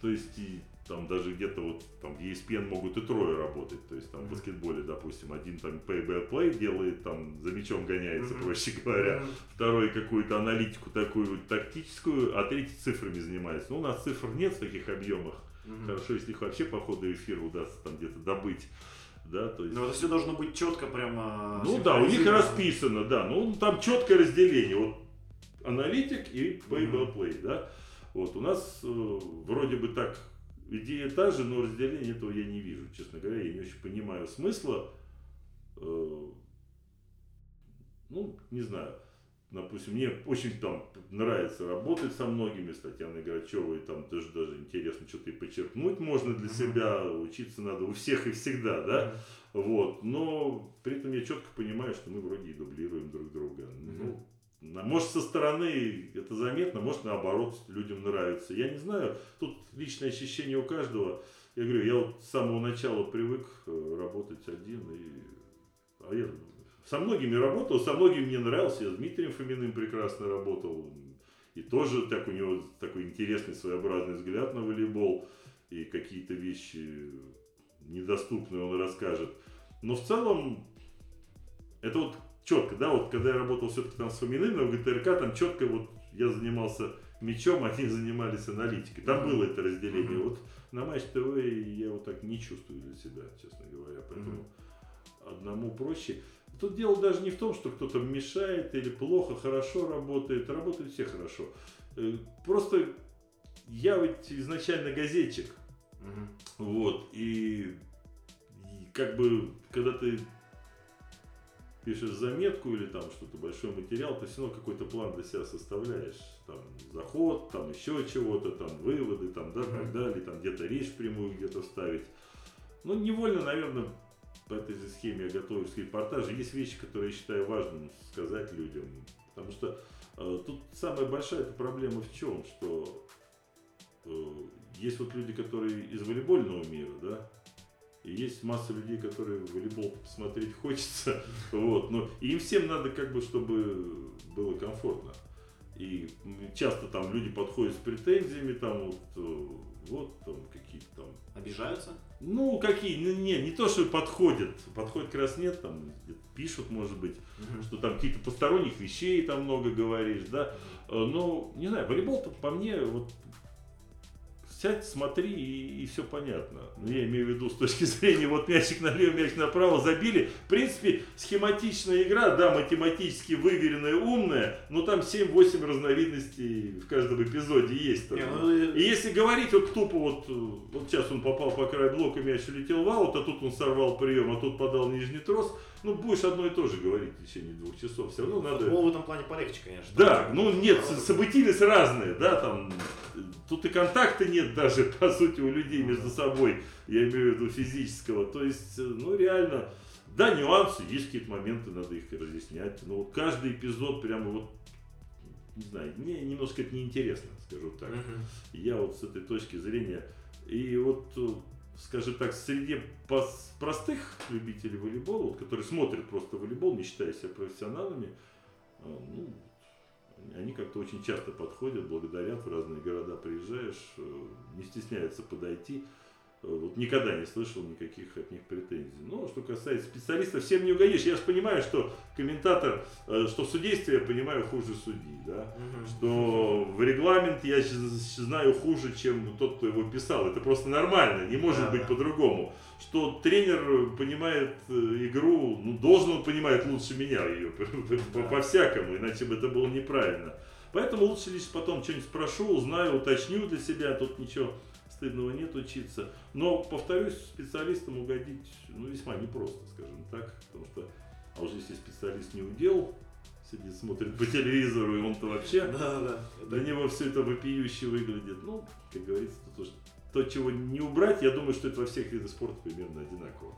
То есть, и там даже где-то вот, там в и эс пи эн могут и трое работать, то есть, там, угу. в баскетболе, допустим, один там play-by-play делает, там, за мячом гоняется, угу. проще говоря, угу. второй какую-то аналитику такую тактическую, а третий цифрами занимается. Ну, у нас цифр нет в таких объемах. Mm-hmm. Хорошо, если их вообще по ходу эфира удастся там где-то добыть, да, то есть... Но это все должно быть четко прямо... Ну да, у них расписано, да, ну там четкое разделение, вот аналитик и play-by-play, mm-hmm. да, вот у нас э, вроде бы так идея та же, но разделения этого я не вижу, честно говоря, я не очень понимаю смысла, э, ну не знаю. Допустим, мне очень там нравится работать со многими, с Татьяной Грачёвой, там тоже даже интересно что-то и почерпнуть можно для себя, учиться надо у всех и всегда, да, вот, но при этом я четко понимаю, что мы вроде и дублируем друг друга, ну, может со стороны это заметно, может наоборот людям нравится, я не знаю, тут личное ощущение у каждого, я говорю, я вот с самого начала привык работать один, и... а я... Со многими работал, со многими мне нравился, я с Дмитрием Фоминым прекрасно работал, и тоже так у него такой интересный своеобразный взгляд на волейбол, и какие-то вещи недоступные он расскажет. Но в целом, это вот четко, да, вот когда я работал все-таки там с Фоминым, на ГТРК, там четко вот я занимался мячом, они занимались аналитикой, там было это разделение, mm-hmm. вот на Матч ТВ я вот так не чувствую для себя, честно говоря, поэтому mm-hmm. одному проще. Тут дело даже не в том, что кто-то мешает или плохо, хорошо работает. Работают все хорошо. Просто я ведь изначально газетчик. Угу. Вот. И, и как бы, когда ты пишешь заметку или там что-то, большой материал, ты все равно какой-то план для себя составляешь. Там заход, там еще чего-то, там выводы, там, да, угу. так далее. Там где-то речь прямую где-то вставить. Ну, невольно, наверное... По этой же схеме я готовлюсь к репортажу. Есть вещи, которые я считаю важным сказать людям. Потому что э, тут самая большая эта проблема в чем? Что э, есть вот люди, которые из волейбольного мира, да, и есть масса людей, которые в волейбол посмотреть хочется. Вот, но и им всем надо, как бы, чтобы было комфортно. И часто там люди подходят с претензиями, там вот, вот там какие-то там. Обижаются? Ну, какие, не, не то, что подходят, подходят как раз нет, там пишут, может быть, mm-hmm. что там каких-то посторонних вещей там много говоришь, да, но, не знаю, волейбол-то по мне, вот, сядь, смотри, и, и все понятно, ну, я имею в виду с точки зрения, вот, мячик налево, мячик направо, забили, в принципе, схематичная игра, да, математически выверенная, умная, но там семь-восемь разновидностей в каждом эпизоде есть, не, ну, и если говорить вот тупо, вот, вот сейчас он попал по краю блока, мяч улетел в аут, а тут он сорвал прием, а тут подал нижний трос, ну, будешь одно и то же говорить в течение двух часов, все равно надо... Футбол в этом плане полегче, конечно. Да, да. Ну, нет, событийность разная, да, там, тут и контакта нет даже, по сути, у людей между собой, я имею в виду физического, то есть, ну, реально, да, нюансы, есть какие-то моменты, надо их разъяснять, но вот каждый эпизод прямо вот, не знаю, мне немножко это неинтересно, скажу так, uh-huh. я вот с этой точки зрения, и вот... Скажем так, среди простых любителей волейбола, которые смотрят просто волейбол, не считая себя профессионалами, ну, они как-то очень часто подходят, благодарят, в разные города приезжаешь, не стесняются подойти. Вот никогда не слышал никаких от них претензий. Но что касается специалистов, всем не угодишь. Я же понимаю, что комментатор, что в судействе я понимаю хуже судьи, да? Угу. Что в регламент я знаю хуже, чем тот, кто его писал. Это просто нормально, не может да, быть да. по-другому. Что тренер понимает игру, ну, должен он понимать лучше меня ее, да. по-всякому, иначе бы это было неправильно. Поэтому лучше лишь потом что-нибудь спрошу, узнаю, уточню для себя, тут ничего... стыдного нет учиться, но, повторюсь, специалистам угодить, ну, весьма непросто, скажем так, потому что А уже если специалист не удел, сидит, смотрит по телевизору, и он-то вообще, да, да, для него все это вопиюще выглядит. Ну, как говорится, то, то, чего не убрать, я думаю, что это во всех видах спорта примерно одинаково.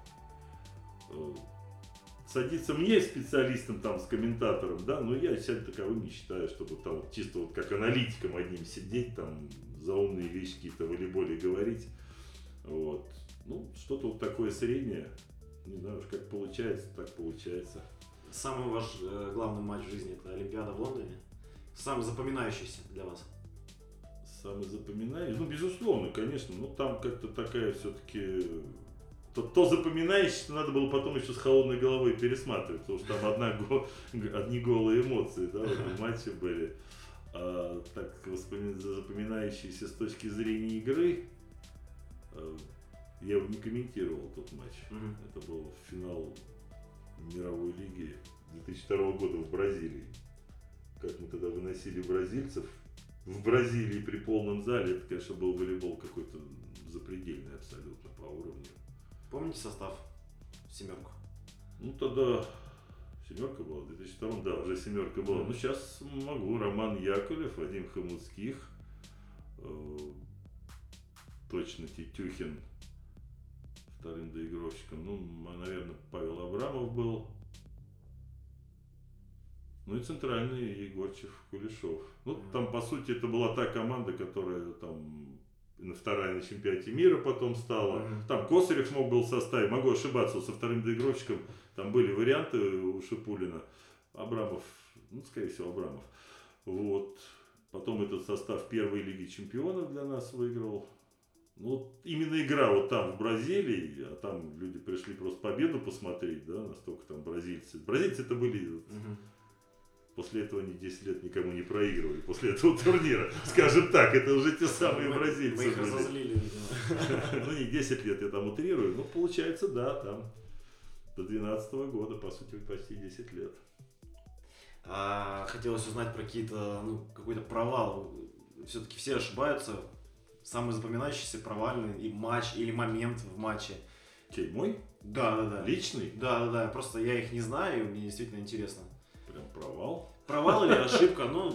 Садиться мне специалистом там с комментатором, да, но я себя таковым не считаю, чтобы там чисто вот как аналитиком одним сидеть, там заумные вещи какие-то в волейболе говорить. Вот. Ну, что-то вот такое среднее. Не знаю уж, как получается, так получается. Самый ваш э, главный матч в жизни — это Олимпиада в Лондоне? Самый запоминающийся для вас? Самый запоминающийся? Ну, безусловно, конечно. Ну, там как-то такая все-таки... То, то запоминающееся, что надо было потом еще с холодной головой пересматривать, потому что там одна го... одни голые эмоции, да, в этом матче были. А, так, запоминающиеся с точки зрения игры... Я его не комментировал, тот матч. Mm-hmm. Это был финал мировой лиги две тысячи второго года в Бразилии. Как мы тогда выносили бразильцев в Бразилии при полном зале. Это, конечно, был волейбол какой-то запредельный абсолютно по уровню. Помните состав? Семерку. Ну тогда семерка была в две тысячи втором, да, уже семерка была. Mm-hmm. Ну сейчас могу. Роман Яковлев, Вадим Хомутских, э- точно Тетюхин вторым доигровщиком, ну, наверное, Павел Абрамов был, ну и центральный Егорчев-Кулешов. Ну, mm-hmm. там, по сути, это была та команда, которая там вторая на чемпионате мира потом стала. Mm-hmm. Там Косарев мог был в составе, могу ошибаться, со вторым доигровщиком там были варианты у Шипулина. Абрамов, ну, скорее всего, Абрамов. Вот. Потом этот состав первой лиги чемпионов для нас выиграл. Ну, вот именно игра вот там в Бразилии, а там люди пришли просто победу посмотреть, да, настолько там бразильцы. Бразильцы это были, вот, угу. после этого они десять лет никому не проигрывали, после этого турнира, скажем так, это уже те самые мы, бразильцы. Мы их были. Разозлили, видимо. Ну, не десять лет я там утрирую, но получается, да, там до двенадцатого года, по сути, почти десять лет. А, хотелось узнать про какие-то, ну, какой-то провал, все-таки все ошибаются. Самый запоминающийся провальный и матч или момент в матче. Чей, мой? Да, да, да. Личный? Да, да, да. Просто я их не знаю, и мне действительно интересно. Прям провал? Провал или ошибка, ну,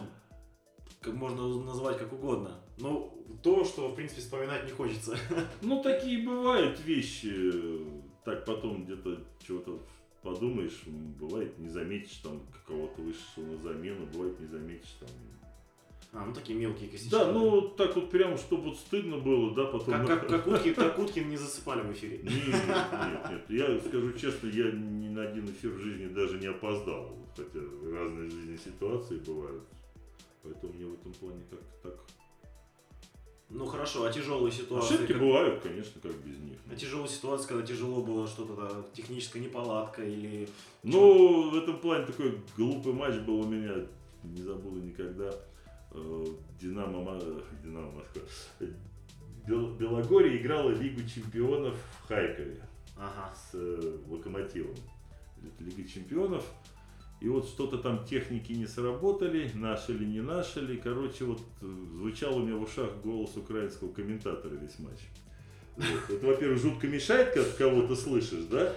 как можно назвать как угодно. Но то, что, в принципе, вспоминать не хочется. Ну, такие бывают вещи. Так потом где-то чего-то подумаешь, бывает не заметишь, там, какого-то вышел на замену, бывает не заметишь, там... А, ну такие мелкие косячки. Да, ну так вот прям, чтобы вот стыдно было, да, потом... Как, как, как, утки, как Уткин не засыпали в эфире. Нет, нет, нет. Я скажу честно, я ни на один эфир в жизни даже не опоздал. Хотя разные жизненные ситуации бывают. Поэтому мне в этом плане как-то так... Ну хорошо, а тяжелые ситуации... Ошибки как... бывают, конечно, как без них. А тяжелые ситуации, когда тяжело было что-то, да, техническая неполадка или... Ну, в этом плане такой глупый матч был у меня, не забуду никогда. Динамо, Динамо Москва. Бел, Белогория играла Лигу чемпионов в Харькове, ага. с э, Локомотивом. Это Лига чемпионов. И вот что-то там техники не сработали, наши ли, не наши ли. Короче, вот звучал у меня в ушах голос украинского комментатора весь матч. Вот. Это, во-первых, жутко мешает, когда кого-то слышишь, да?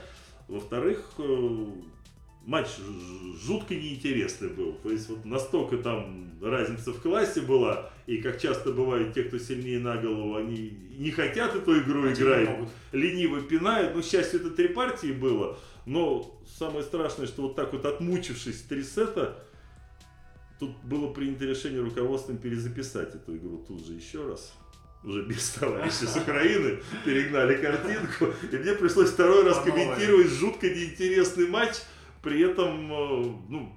Во-вторых, э, матч жутко неинтересный был, то есть вот настолько там разница в классе была, и как часто бывает, те, кто сильнее на голову, они не хотят эту игру а играть, лениво пинают, ну, к счастью, это три партии было, но самое страшное, что вот так вот отмучившись три сета, тут было принято решение руководством перезаписать эту игру тут же еще раз. Уже без товарища с Украины, перегнали картинку, и мне пришлось второй раз комментировать жутко неинтересный матч. При этом, ну,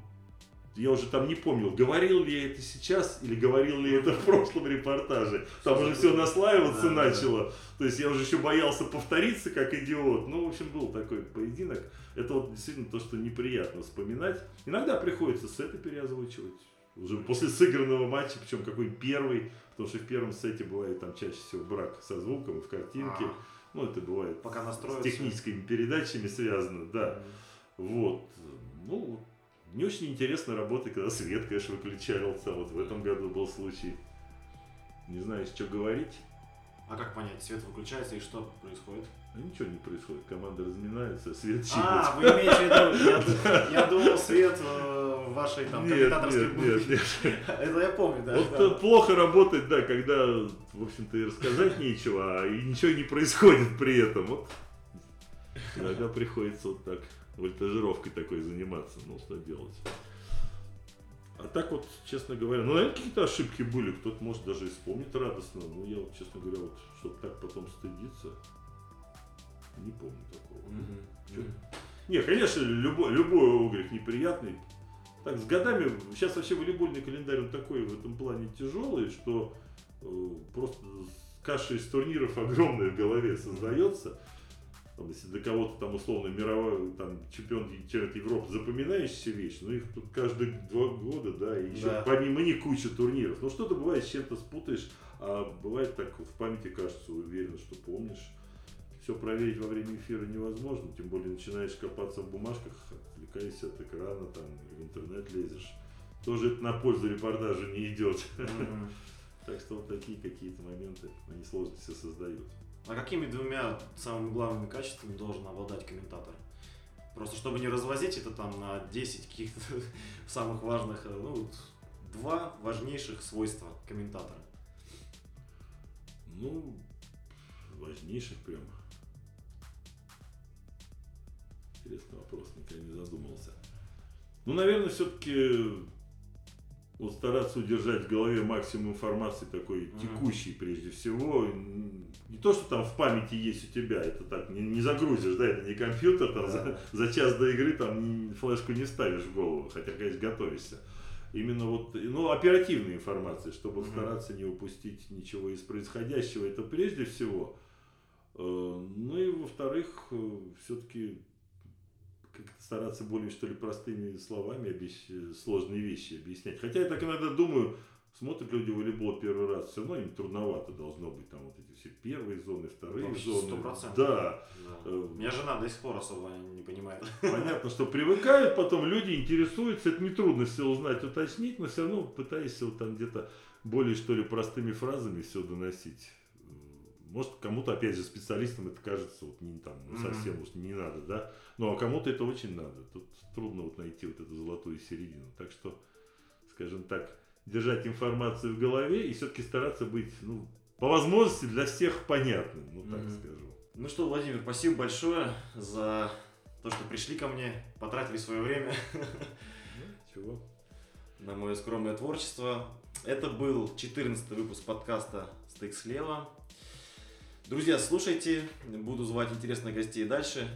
я уже там не помнил, говорил ли я это сейчас или говорил ли я это в прошлом репортаже. Там уже все наслаиваться да, начало. Да. То есть я уже еще боялся повториться, как идиот. Ну, в общем, был такой поединок. Это вот действительно то, что неприятно вспоминать. Иногда приходится сеты переозвучивать. Уже после сыгранного матча, причем какой-нибудь первый. Потому что в первом сете бывает там чаще всего брак со звуком и в картинке. Ну, это бывает пока настроится, с техническими передачами связано, да. Вот, ну, не очень интересная работа, когда свет, конечно, выключался, вот в этом году был случай, не знаю, с чего говорить, А как понять, свет выключается и что происходит? А ничего не происходит, команда разминается, свет щипает. А, вы имеете в виду, я думал, свет в вашей там комментаторской будке. Это я помню, да. Вот плохо работает, да, когда, в общем-то, и рассказать нечего, а ничего не происходит при этом. Вот иногда приходится вот так вольтажировкой такой заниматься, ну что делать. А так вот, честно говоря, ну, наверное, какие-то ошибки были, кто-то может даже и вспомнить радостно, но я вот, честно говоря, вот, чтобы так потом стыдиться, не помню такого. Mm-hmm. Mm-hmm. Не, конечно, любой, любой огрик неприятный. Так, с годами, сейчас вообще волейбольный календарь, он такой в этом плане тяжелый, что э, просто каша из турниров огромная в голове создается. Там, если для кого-то там условно мировой там, чемпион, чемпионат Европы запоминающаяся вещь, но ну, их тут каждые два года, да, и еще да. помимо них куча турниров. Ну что-то бывает, с чем-то спутаешь, а бывает так в памяти кажется, уверен, что помнишь. Все проверить во время эфира невозможно, тем более начинаешь копаться в бумажках, отвлекаешься от экрана, там, в интернет лезешь. Тоже это на пользу репортажу не идет. Так что вот такие какие-то моменты, они сложности создают. А какими двумя самыми главными качествами должен обладать комментатор? Просто чтобы не развозить это там на десять каких-то самых важных, ну, два важнейших свойства комментатора. Ну, важнейших прямо. Интересный вопрос, никогда не задумался. Ну, наверное, все-таки вот стараться удержать в голове максимум информации такой mm-hmm. текущей прежде всего. Не то, что там в памяти есть у тебя, это так не, не загрузишь, да, это не компьютер, там yeah. за, за час до игры там не, флешку не ставишь в голову, хотя, конечно, готовишься. Именно вот, ну, оперативная информация, чтобы mm-hmm. стараться не упустить ничего из происходящего, это прежде всего. Ну и, во-вторых, все-таки как-то стараться более, что ли, простыми словами объяс... сложные вещи объяснять. Хотя я так иногда думаю, смотрят люди волейбол первый раз, все равно им трудновато должно быть. Там вот эти все первые зоны, вторые сто процентов зоны. сто процентов Да. да. У меня жена до сих пор особо не понимает. Понятно, что привыкают потом, люди интересуются. Это не трудно все узнать, уточнить, но все равно пытаешься вот там где-то более, что ли, простыми фразами все доносить. Может, кому-то, опять же, специалистам это кажется вот не там ну, совсем уж не надо, да. Ну, а кому-то это очень надо. Тут трудно вот найти вот эту золотую середину. Так что, скажем так, держать информацию в голове и все-таки стараться быть, ну, по возможности для всех понятным, ну, так mm-hmm. скажу. Ну что, Владимир, спасибо большое за то, что пришли ко мне, потратили свое время. Чего? На мое скромное творчество. Это был четырнадцатый выпуск подкаста «Стык слева». Друзья, слушайте, буду звать интересных гостей дальше.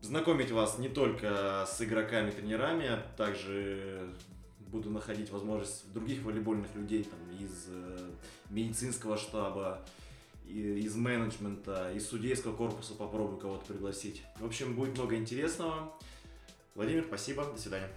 Знакомить вас не только с игроками-тренерами, а также буду находить возможность других волейбольных людей там, из медицинского штаба, из менеджмента, из судейского корпуса, попробую кого-то пригласить. В общем, будет много интересного. Владимир, спасибо, до свидания.